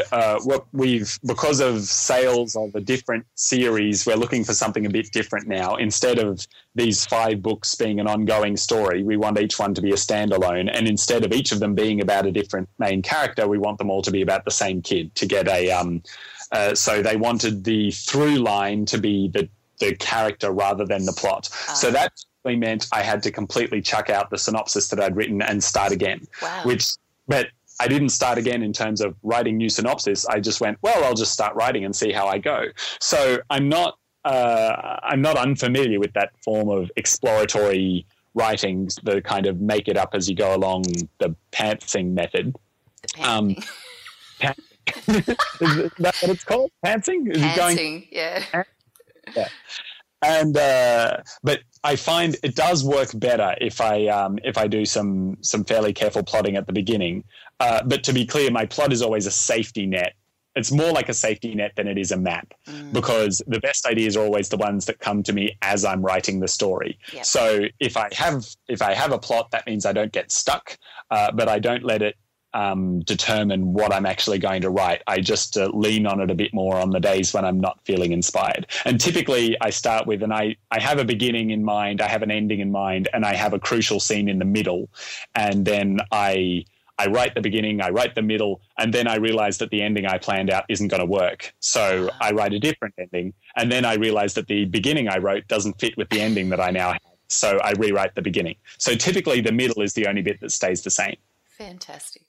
because of sales of a different series, we're looking for something a bit different now. Instead of these 5 books being an ongoing story, we want each one to be a standalone. And instead of each of them being about a different main character, we want them all to be about the same kid to get a... so they wanted the through line to be the character rather than the plot. So that meant I had to completely chuck out the synopsis that I'd written and start again. Wow. But I didn't start again in terms of writing new synopsis. I just went, well, I'll just start writing and see how I go. So I'm not unfamiliar with that form of exploratory writing, the kind of make it up as you go along, the pantsing method. Is that what it's called? Pantsing? Yeah. And but I find it does work better if I do some fairly careful plotting at the beginning. But to be clear, my plot is always a safety net. It's more like a safety net than it is a map, because the best ideas are always the ones that come to me as I'm writing the story. Yep. So if I have a plot, that means I don't get stuck, but I don't let it determine what I'm actually going to write. I just lean on it a bit more on the days when I'm not feeling inspired. And typically I start with, and I have a beginning in mind, I have an ending in mind, and I have a crucial scene in the middle. And then I write the beginning, I write the middle, and then I realize that the ending I planned out isn't going to work. So I write a different ending, and then I realize that the beginning I wrote doesn't fit with the ending that I now have. So I rewrite the beginning. So typically the middle is the only bit that stays the same. Fantastic.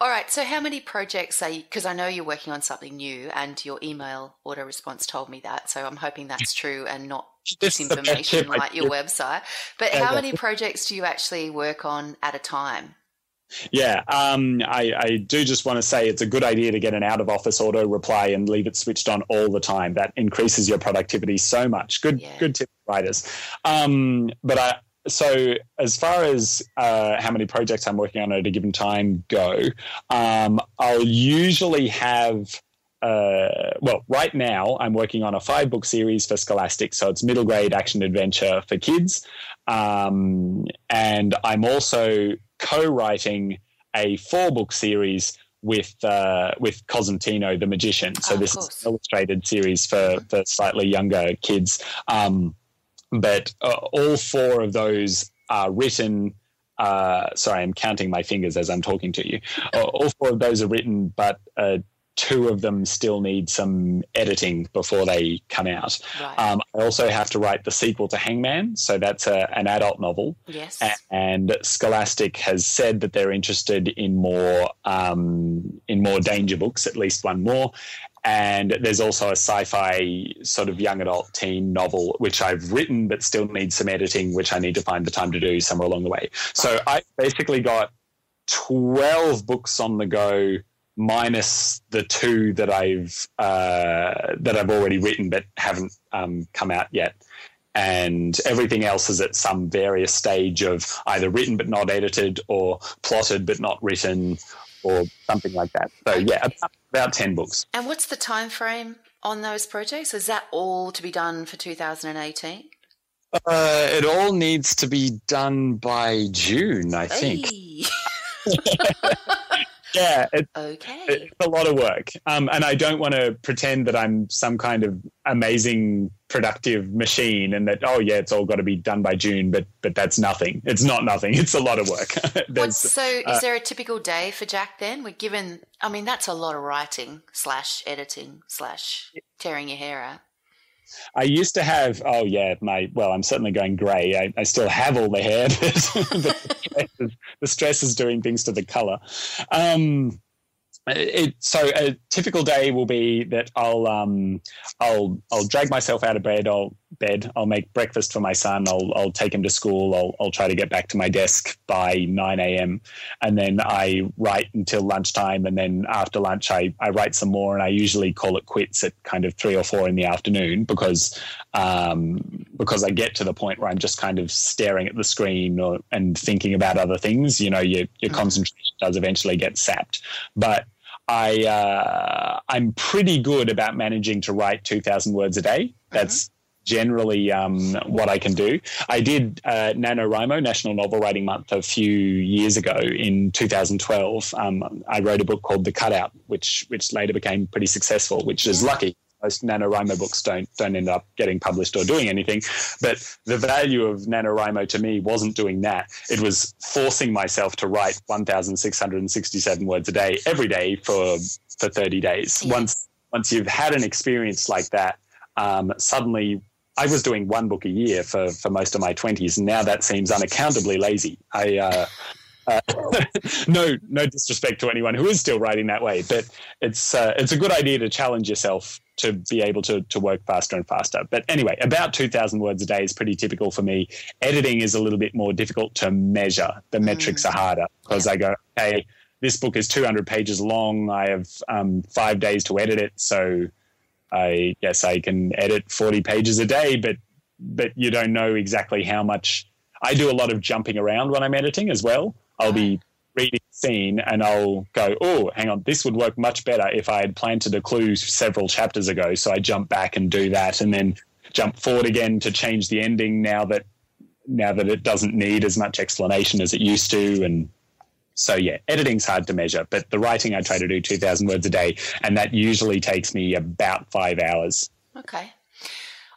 All right, so how many projects are you, because I know you're working on something new and your email auto-response told me that, so I'm hoping that's true and not disinformation like your website. But how many projects do you actually work on at a time? Yeah, I do just want to say it's a good idea to get an out-of-office auto-reply and leave it switched on all the time. That increases your productivity so much. Good tip, writers. So as far as how many projects I'm working on at a given time go, I'll usually have, right now I'm working on a 5-book series for Scholastic, so it's middle grade action adventure for kids. And I'm also co-writing a 4-book series with Cosentino the Magician. So this is an illustrated series for slightly younger kids. But all 4 of those are written. Sorry, I'm counting my fingers as I'm talking to you. All 4 of those are written, but two of them still need some editing before they come out. Right. I also have to write the sequel to Hangman, so that's an adult novel. Yes. And Scholastic has said that they're interested in more danger books, at least one more. And there's also a sci-fi sort of young adult teen novel, which I've written but still needs some editing, which I need to find the time to do somewhere along the way. Right. So I basically got 12 books on the go, minus the two that I've already written but haven't come out yet. And everything else is at some various stage of either written but not edited, or plotted but not written, or something like that. So, yeah, about 10 books. And what's the time frame on those projects? Is that all to be done for 2018? It all needs to be done by June, I think. Hey. Yeah, it's a lot of work. And I don't want to pretend that I'm some kind of amazing productive machine and that, oh, yeah, it's all got to be done by June, but that's nothing. It's not nothing. It's a lot of work. So is there a typical day for Jack then? That's a lot of writing / editing / tearing your hair out. I used to have, I'm certainly going grey. I still have all the hair, but the stress is doing things to the colour. So a typical day will be that I'll drag myself out of bed. I'll make breakfast for my son. I'll take him to school. I'll try to get back to my desk by 9 a.m. and then I write until lunchtime. And then after lunch, I write some more. And I usually call it quits at kind of 3 or 4 in the afternoon because I get to the point where I'm just kind of staring at the screen and thinking about other things. You know, your concentration does eventually get sapped, but I'm pretty good about managing to write 2,000 words a day. That's generally what I can do. I did NaNoWriMo, National Novel Writing Month, a few years ago in 2012. I wrote a book called The Cutout, which later became pretty successful, which is lucky. Most NaNoWriMo books don't end up getting published or doing anything. But the value of NaNoWriMo to me wasn't doing that. It was forcing myself to write 1,667 words a day every day for 30 days. Once you've had an experience like that, suddenly I was doing one book a year for most of my 20s, and now that seems unaccountably lazy. No disrespect to anyone who is still writing that way, but it's a good idea to challenge yourself to be able to work faster and faster. But anyway, about 2,000 words a day is pretty typical for me. Editing is a little bit more difficult to measure. The metrics are harder because I go, hey, this book is 200 pages long. I have 5 days to edit it, so I guess I can edit 40 pages a day, but you don't know exactly how much. I do a lot of jumping around when I'm editing as well. I'll be reading a scene and I'll go, oh, hang on, this would work much better if I had planted a clue several chapters ago. So I jump back and do that, and then jump forward again to change the ending now that it doesn't need as much explanation as it used to. And so, yeah, editing's hard to measure, but the writing I try to do 2,000 words a day, and that usually takes me about 5 hours. Okay.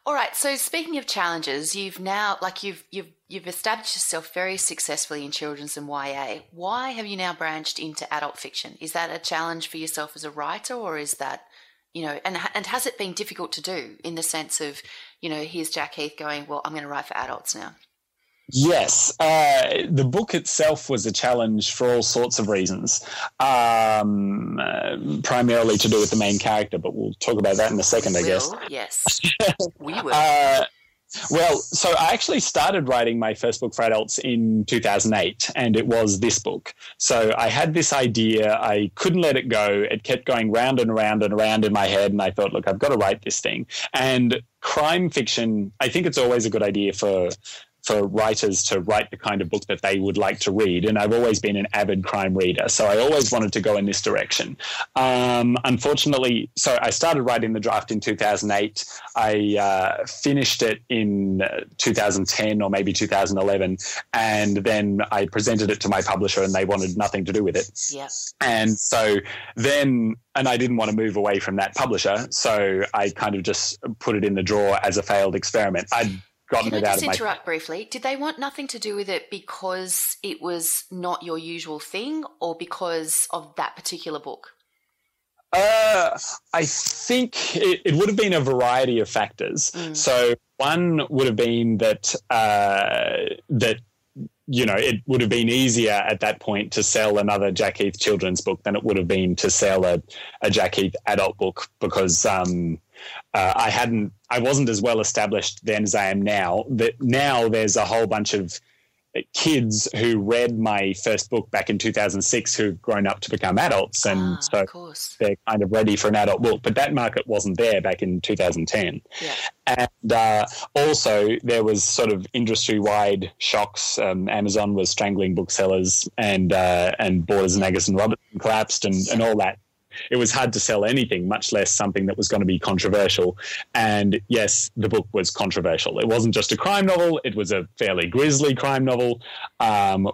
All right. So speaking of challenges, you've now, like you've established yourself very successfully in children's and YA. Why have you now branched into adult fiction? Is that a challenge for yourself as a writer, or is that, you know, and has it been difficult to do in the sense of, you know, here's Jack Heath going, well, I'm going to write for adults now? Yes. The book itself was a challenge for all sorts of reasons, primarily to do with the main character, but we'll talk about that in a second, I guess. Yes. We will. So I actually started writing my first book for adults in 2008, and it was this book. So I had this idea. I couldn't let it go. It kept going round and round and round in my head, and I thought, look, I've got to write this thing. And crime fiction, I think it's always a good idea for writers to write the kind of book that they would like to read. And I've always been an avid crime reader, so I always wanted to go in this direction. Unfortunately, so I started writing the draft in 2008. I finished it in 2010 or maybe 2011. And then I presented it to my publisher and they wanted nothing to do with it. Yes. And so then, and I didn't want to move away from that publisher, so I kind of just put it in the drawer as a failed experiment. Can I just interrupt briefly? Did they want nothing to do with it because it was not your usual thing, or because of that particular book? I think it would have been a variety of factors. Mm. So one would have been that it would have been easier at that point to sell another Jack Heath children's book than it would have been to sell a Jack Heath adult book, because I wasn't as well established then as I am now. That now there's a whole bunch of kids who read my first book back in 2006 who've grown up to become adults, and so they're kind of ready for an adult book. But that market wasn't there back in 2010. Yeah. And also there was sort of industry-wide shocks. Amazon was strangling booksellers, and Borders and Agus and Robertson collapsed, and all that. It was hard to sell anything, much less something that was going to be controversial. And yes, the book was controversial. It wasn't just a crime novel. It was a fairly grisly crime novel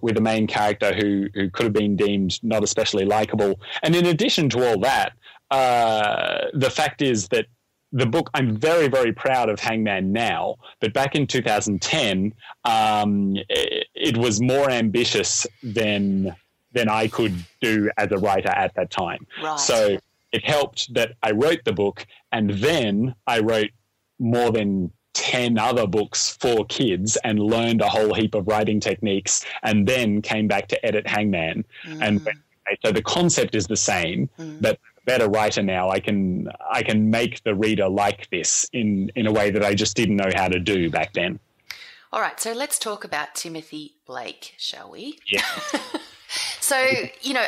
with a main character who could have been deemed not especially likable. And in addition to all that, the fact is that the book, I'm very, very proud of Hangman now, but back in 2010, it was more ambitious than I could do as a writer at that time. Right. So it helped that I wrote the book, and then I wrote more than 10 other books for kids and learned a whole heap of writing techniques, and then came back to edit Hangman. Mm. And so the concept is the same, but better writer now, I can make the reader like this in a way that I just didn't know how to do back then. All right, so let's talk about Timothy Blake, shall we? Yeah. So, you know,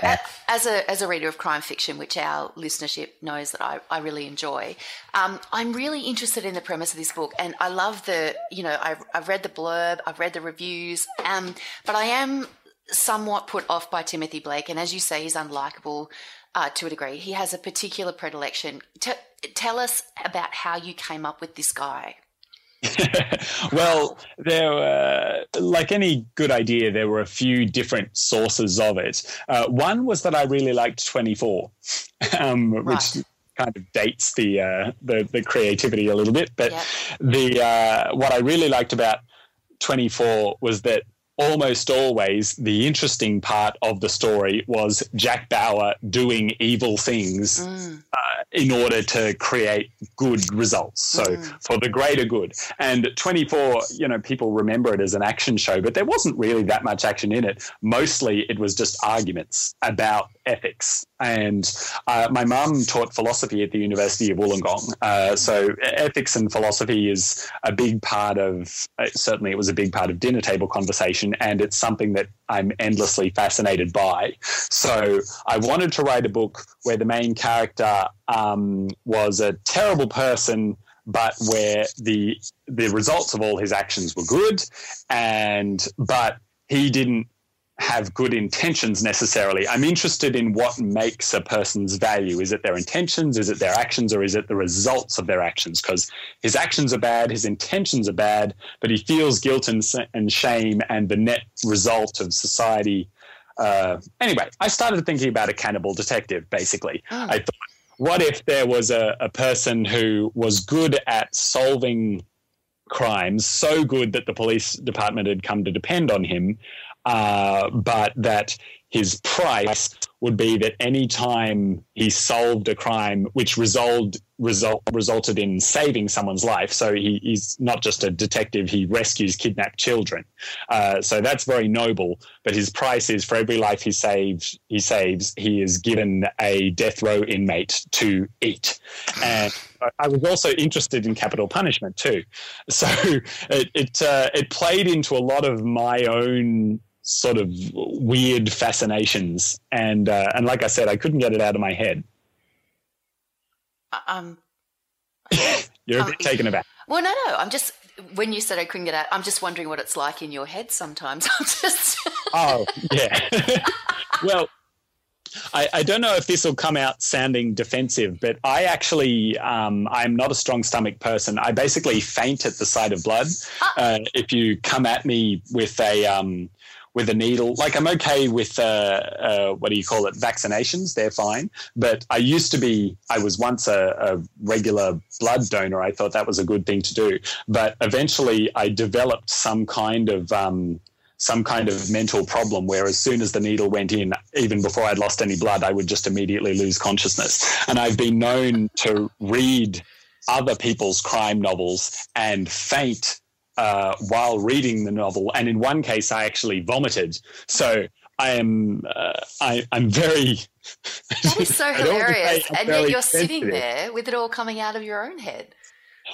as a reader of crime fiction, which our listenership knows that I really enjoy, I'm really interested in the premise of this book, and I love I've read the blurb, I've read the reviews, but I am somewhat put off by Timothy Blake, and as you say, he's unlikable to a degree. He has a particular predilection. Tell us about how you came up with this guy. Well, there were, like any good idea, there were a few different sources of it. One was that I really liked 24, which kind of dates the creativity a little bit. But what I really liked about 24 was that almost always the interesting part of the story was Jack Bauer doing evil things in order to create good results, so for the greater good. And 24, you know, people remember it as an action show, but there wasn't really that much action in it. Mostly it was just arguments about ethics. And my mum taught philosophy at the University of Wollongong, so ethics and philosophy is a big part of, certainly it was a big part of dinner table conversation, and it's something that I'm endlessly fascinated by. So I wanted to write a book where the main character was a terrible person, but where the results of all his actions were good, but he didn't have good intentions necessarily. I'm interested in what makes a person's value. Is it their intentions? Is it their actions? Or is it the results of their actions? Because his actions are bad, his intentions are bad, but he feels guilt and shame and the net result of society. Anyway, I started thinking about a cannibal detective, basically. Oh. I thought, what if there was a person who was good at solving crimes, so good that the police department had come to depend on him, but that his price would be that any time he solved a crime which resulted in saving someone's life, so he's not just a detective, he rescues kidnapped children. So that's very noble, but his price is for every life he saves, he is given a death row inmate to eat. And I was also interested in capital punishment too. So it played into a lot of my own sort of weird fascinations, and like I said, I couldn't get it out of my head. You're a bit taken aback. Well, no, I'm just, when you said I couldn't get out, I'm just wondering what it's like in your head sometimes. I'm just oh yeah. Well, I don't know if this will come out sounding defensive, but I actually, I'm not a strong stomach person. I basically faint at the sight of blood. If you come at me with a needle, like I'm okay with, vaccinations, they're fine. But I was once a regular blood donor. I thought that was a good thing to do. But eventually I developed some kind of some kind of mental problem where as soon as the needle went in, even before I'd lost any blood, I would just immediately lose consciousness. And I've been known to read other people's crime novels and faint while reading the novel. And in one case, I actually vomited. So I am I'm very... That is so hilarious. And yet you're sitting there with it all coming out of your own head.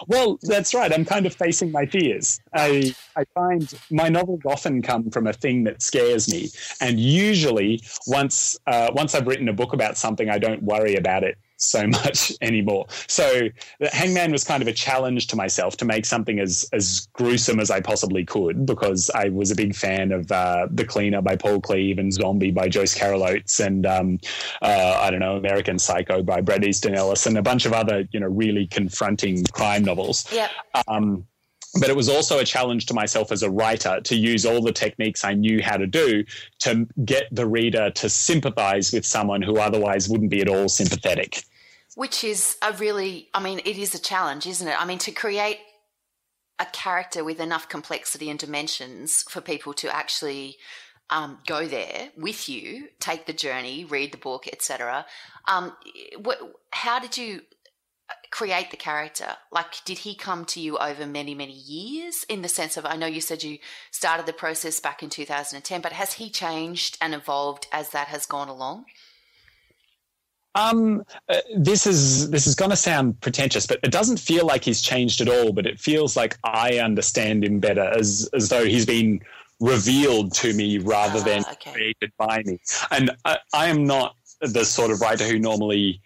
Well, that's right. I'm kind of facing my fears. I find my novels often come from a thing that scares me. And usually once I've written a book about something, I don't worry about it so much anymore. So The Hangman was kind of a challenge to myself to make something as gruesome as I possibly could, because I was a big fan of The Cleaner by Paul Cleave and Zombie by Joyce Carol Oates and, American Psycho by Bret Easton Ellis and a bunch of other, really confronting crime novels. Yeah. But it was also a challenge to myself as a writer to use all the techniques I knew how to do to get the reader to sympathise with someone who otherwise wouldn't be at all sympathetic. Which is it is a challenge, isn't it? I mean, to create a character with enough complexity and dimensions for people to actually go there with you, take the journey, read the book, etc. How did you create the character? Like, did he come to you over many, many years in the sense of, I know you said you started the process back in 2010, but has he changed and evolved as that has gone along? This is going to sound pretentious, but it doesn't feel like he's changed at all, but it feels like I understand him better as though he's been revealed to me rather than created by me. And I am not the sort of writer who normally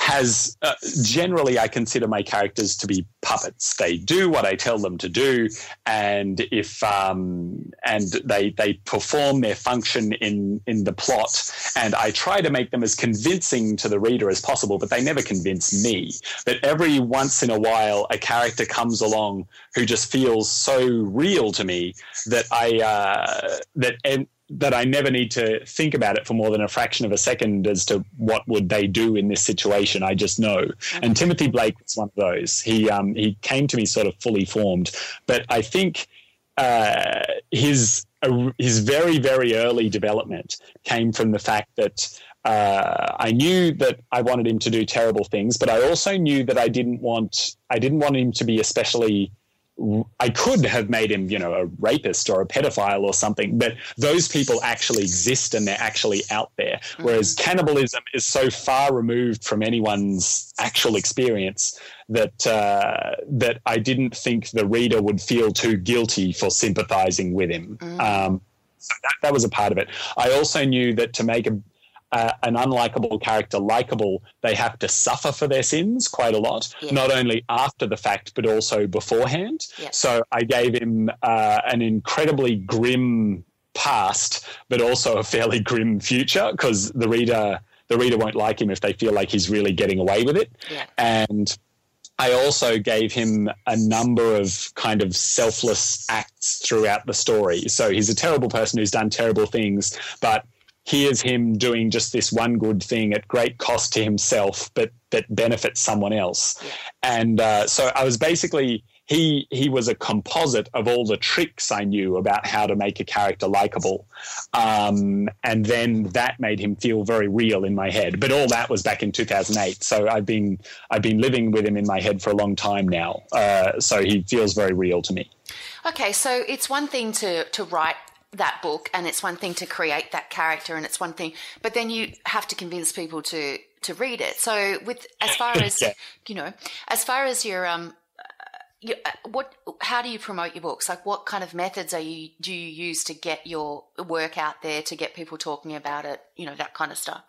has generally I consider my characters to be puppets. They do what I tell them to do, and if they perform their function in the plot, and I try to make them as convincing to the reader as possible, but they never convince me. But every once in a while a character comes along who just feels so real to me that I never need to think about it for more than a fraction of a second as to what would they do in this situation. I just know. Mm-hmm. And Timothy Blake was one of those. He came to me sort of fully formed, but I think his very, very early development came from the fact that I knew that I wanted him to do terrible things, but I also knew that I didn't want him to be especially. I could have made him, a rapist or a pedophile or something, but those people actually exist and they're actually out there. Mm-hmm. Whereas cannibalism is so far removed from anyone's actual experience that that I didn't think the reader would feel too guilty for sympathizing with him. Mm-hmm. So that was a part of it. I also knew that to make an unlikable character likable, they have to suffer for their sins quite a lot, not only after the fact but also beforehand. Yeah. So I gave him an incredibly grim past but also a fairly grim future, because the reader won't like him if they feel like he's really getting away with it. Yeah. And I also gave him a number of kind of selfless acts throughout the story. So he's a terrible person who's done terrible things, but here's him doing just this one good thing at great cost to himself, but that benefits someone else. And so I was basically he was a composite of all the tricks I knew about how to make a character likable, and then that made him feel very real in my head. But all that was back in 2008, so I've been living with him in my head for a long time now. So he feels very real to me. Okay, so it's one thing to write that book, and it's one thing to create that character, and it's one thing, but then you have to convince people to read it. So with as far as your how do you promote your books? Like, what kind of methods do you use to get your work out there, to get people talking about it, that kind of stuff?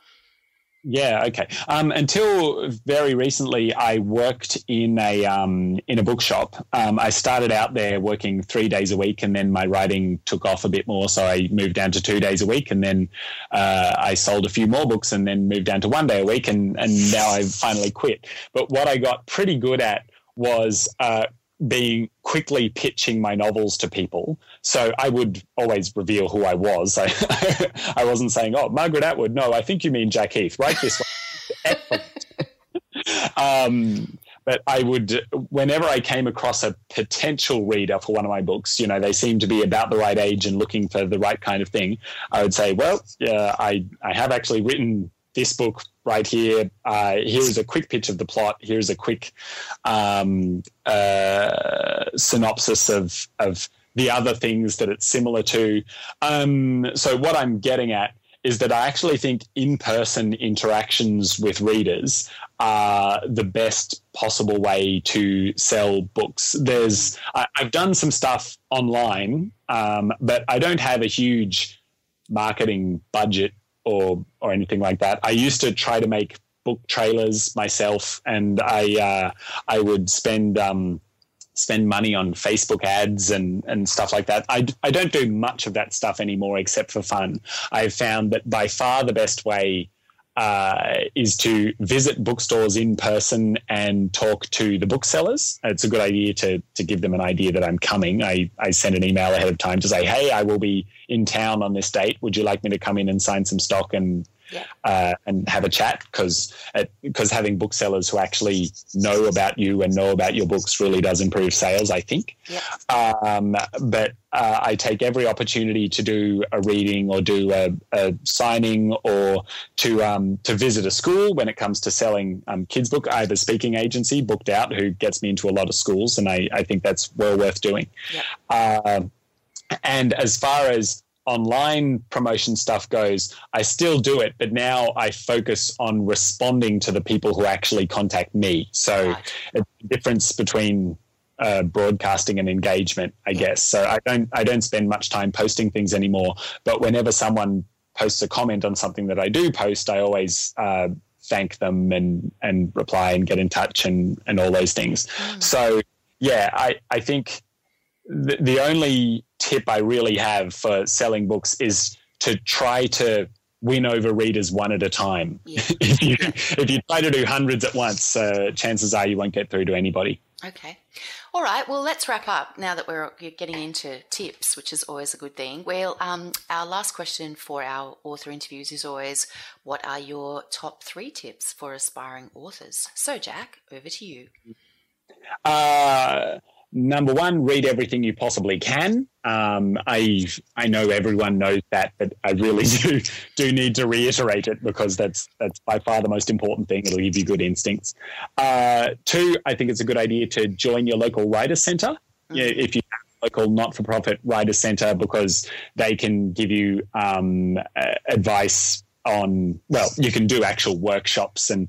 Yeah, okay. Until very recently, I worked in a bookshop. I started out there working 3 days a week, and then my writing took off a bit more, so I moved down to 2 days a week, and then I sold a few more books and then moved down to 1 day a week, and now I've finally quit. But what I got pretty good at was being quickly pitching my novels to people. So I would always reveal who I was. I wasn't saying, oh, Margaret Atwood. No, I think you mean Jack Heath. Write this one. Excellent. But I would, whenever I came across a potential reader for one of my books, you know, they seem to be about the right age and looking for the right kind of thing, I would say, well, I have actually written this book right here. Here's a quick pitch of the plot. Here's a quick synopsis of the other things that it's similar to. So what I'm getting at is that I actually think in-person interactions with readers are the best possible way to sell books. I've done some stuff online, but I don't have a huge marketing budget or anything like that. I used to try to make book trailers myself, and I would spend money on Facebook ads and stuff like that. I don't do much of that stuff anymore except for fun. I've found that by far the best way is to visit bookstores in person and talk to the booksellers. It's a good idea to give them an idea that I'm coming. I send an email ahead of time to say, hey, I will be in town on this date. Would you like me to come in and sign some stock and have a chat? Because having booksellers who actually know about you and know about your books really does improve sales, I think. Yeah. But I take every opportunity to do a reading or do a signing or to visit a school when it comes to selling kids' book. I have a speaking agency booked out who gets me into a lot of schools, and I think that's well worth doing. Yeah. And as far as online promotion stuff goes, I still do it, but now I focus on responding to the people who actually contact me. So it's the difference between broadcasting and engagement, I guess. So I don't spend much time posting things anymore, but whenever someone posts a comment on something that I do post, I always thank them and reply and get in touch and all those things. So yeah, I think the only tip I really have for selling books is to try to win over readers one at a time. Yeah. If you try to do hundreds at once, chances are you won't get through to anybody. Okay. All right. Well, let's wrap up now that we're getting into tips, which is always a good thing. Well, our last question for our author interviews is always, what are your top 3 tips for aspiring authors? So, Jack, over to you. Number 1, read everything you possibly can. I know everyone knows that, but I really do need to reiterate it because that's by far the most important thing. It'll give you good instincts. 2, I think it's a good idea to join your local writer's centre. Yeah, if you have a local not-for-profit writer's centre, because they can give you advice on, well, you can do actual workshops. And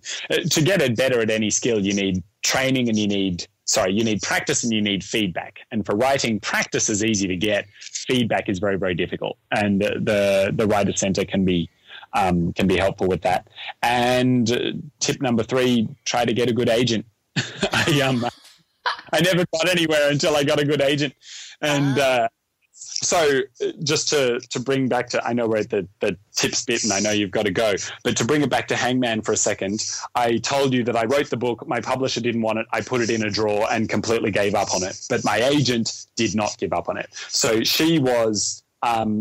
to get better at any skill, you need training and you need practice and you need feedback. And for writing, practice is easy to get. Feedback is very, very difficult. And the Writer Centre can be helpful with that. And tip number 3, try to get a good agent. I never got anywhere until I got a good agent. And so just to bring back to, I know we're at the tips bit and I know you've got to go, but to bring it back to Hangman for a second, I told you that I wrote the book, my publisher didn't want it, I put it in a drawer and completely gave up on it. But my agent did not give up on it. So she was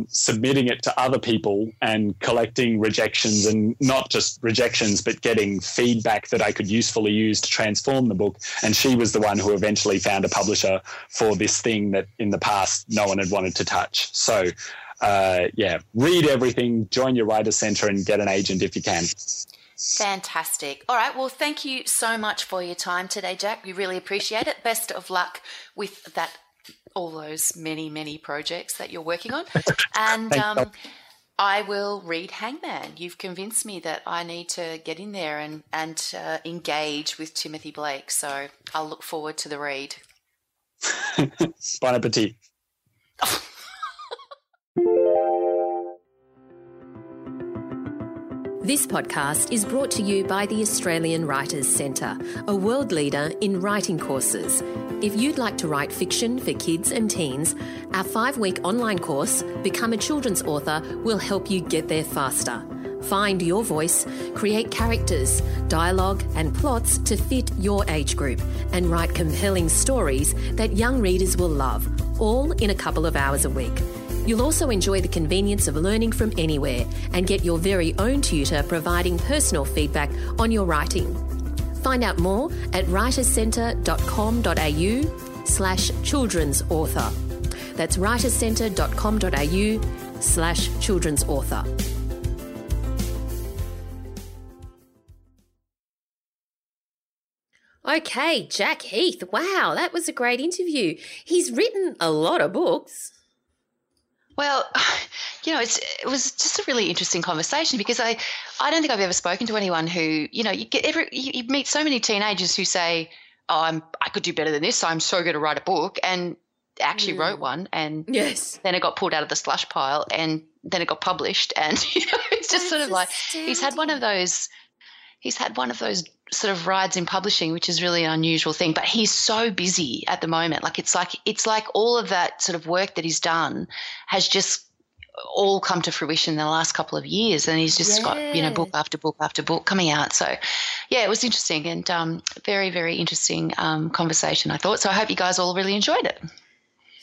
submitting it to other people and collecting rejections, and not just rejections but getting feedback that I could usefully use to transform the book. And she was the one who eventually found a publisher for this thing that in the past no one had wanted to touch. So read everything, join your writer's centre and get an agent if you can. Fantastic. All right. Well, thank you so much for your time today, Jack. We really appreciate it. Best of luck with that, all those many, many projects that you're working on. And I will read Hangman. You've convinced me that I need to get in there and engage with Timothy Blake. So I'll look forward to the read. Bon appetit. This podcast is brought to you by the Australian Writers Centre, a world leader in writing courses. If you'd like to write fiction for kids and teens, our 5-week online course, Become a Children's Author, will help you get there faster. Find your voice, create characters, dialogue and plots to fit your age group, and write compelling stories that young readers will love, all in a couple of hours a week. You'll also enjoy the convenience of learning from anywhere and get your very own tutor providing personal feedback on your writing. Find out more at writerscentre.com.au/children's author. That's writerscentre.com.au/children's author. Okay, Jack Heath. Wow, that was a great interview. He's written a lot of books. Well, you know, it was just a really interesting conversation because I don't think I've ever spoken to anyone who, you know, you meet so many teenagers who say, oh, I could do better than this. I'm so going to write a book, and actually wrote one, and then it got pulled out of the slush pile, and then it got published, and you know, it's just sort of like he's had one of those sort of rides in publishing, which is really an unusual thing. But he's so busy at the moment. Like it's like all of that sort of work that he's done has just all come to fruition in the last couple of years, and he's just got, you know, book after book after book coming out. So yeah, it was interesting, and very, very interesting conversation, I thought. So I hope you guys all really enjoyed it.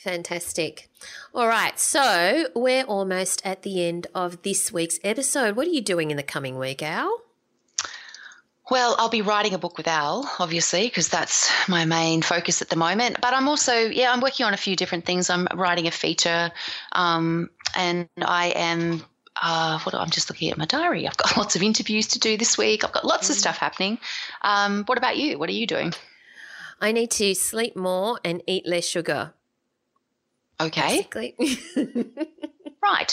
Fantastic. All right, so we're almost at the end of this week's episode. What are you doing in the coming week, Al? Well, I'll be writing a book with Al, obviously, because that's my main focus at the moment. But I'm also, I'm working on a few different things. I'm writing a feature, and I am I'm just looking at my diary. I've got lots of interviews to do this week. I've got lots of stuff happening. What about you? What are you doing? I need to sleep more and eat less sugar. Okay. Basically. Right.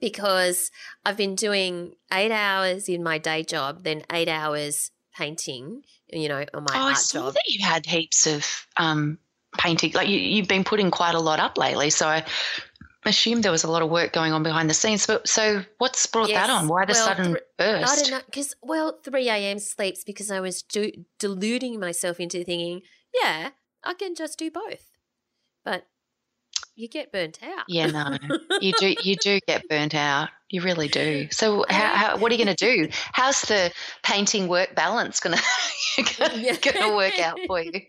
Because I've been doing 8 hours in my day job, then 8 hours painting, you know, on my art job. I saw that you had heaps of painting. Like you've been putting quite a lot up lately, so I assume there was a lot of work going on behind the scenes. But so what's brought that on? Why the sudden burst? I don't know, because, 3 a.m. sleeps, because I was deluding myself into thinking, I can just do both. But you get burnt out. Yeah, no, you do get burnt out. You really do. So how what are you going to do? How's the painting work balance going to work out for you?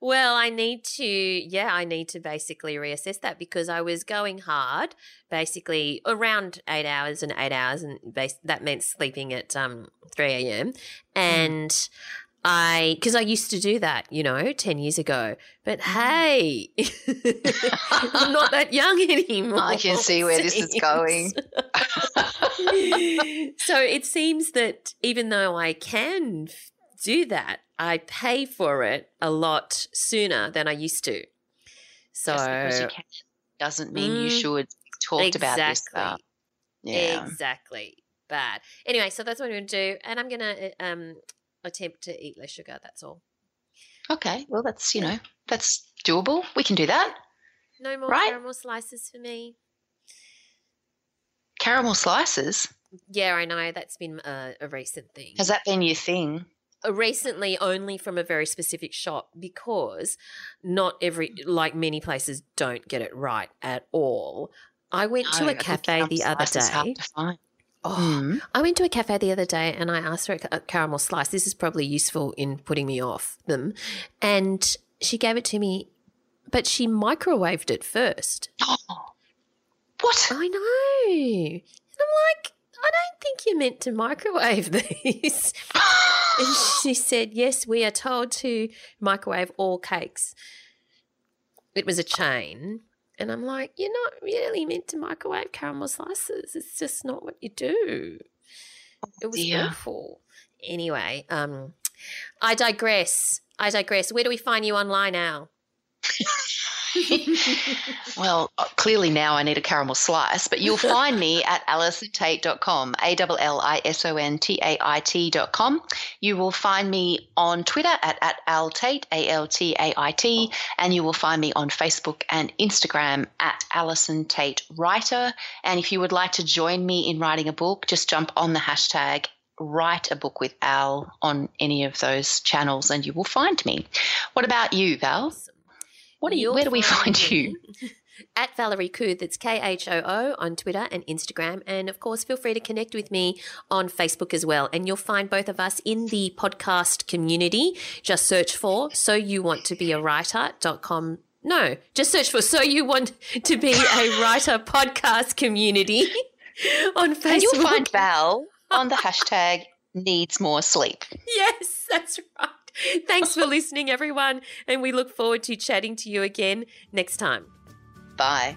Well, I need to basically reassess that, because I was going hard, basically around 8 hours and 8 hours, and that meant sleeping at 3 a.m. and because I used to do that, you know, 10 years ago. But, hey, I'm not that young anymore. I can see where this is going. So it seems that even though I can do that, I pay for it a lot sooner than I used to. So just because you can doesn't mean you should talk about this stuff. Yeah. Exactly. But anyway, so that's what I'm going to do, and I'm going to attempt to eat less sugar, that's all. Okay, well, that's, you know, that's doable. We can do that. No more caramel slices for me. Caramel slices? Yeah, I know, that's been a recent thing. Has that been your thing? Recently, only from a very specific shop, because not every, like many places, don't get it right at all. I went to a cafe the other day. It's hard to find. I went to a cafe the other day and I asked for a caramel slice. This is probably useful in putting me off them. And she gave it to me, but she microwaved it first. Oh, what? I know. And I'm like, I don't think you're meant to microwave these. And she said, yes, we are told to microwave all cakes. It was a chain. And I'm like, you're not really meant to microwave caramel slices. It's just not what you do. It was awful. Anyway, I digress. Where do we find you online now? Well, clearly now I need a caramel slice, but you'll find me at alisontate.com, ALLISONTAIT.com. You will find me on Twitter at @altate, ALTAIT, and you will find me on Facebook and Instagram at Alison Tate Writer. And if you would like to join me in writing a book, just jump on the hashtag Write a Book with Al on any of those channels and you will find me. What about you, Val? Where do we find you? At Valerie Koo, that's KHOO on Twitter and Instagram. And, of course, feel free to connect with me on Facebook as well. And you'll find both of us in the podcast community. Just search for So You Want to Be a Writer podcast community on Facebook. And you'll find Val on the hashtag needs more sleep. Yes, that's right. Thanks for listening, everyone, and we look forward to chatting to you again next time. Bye.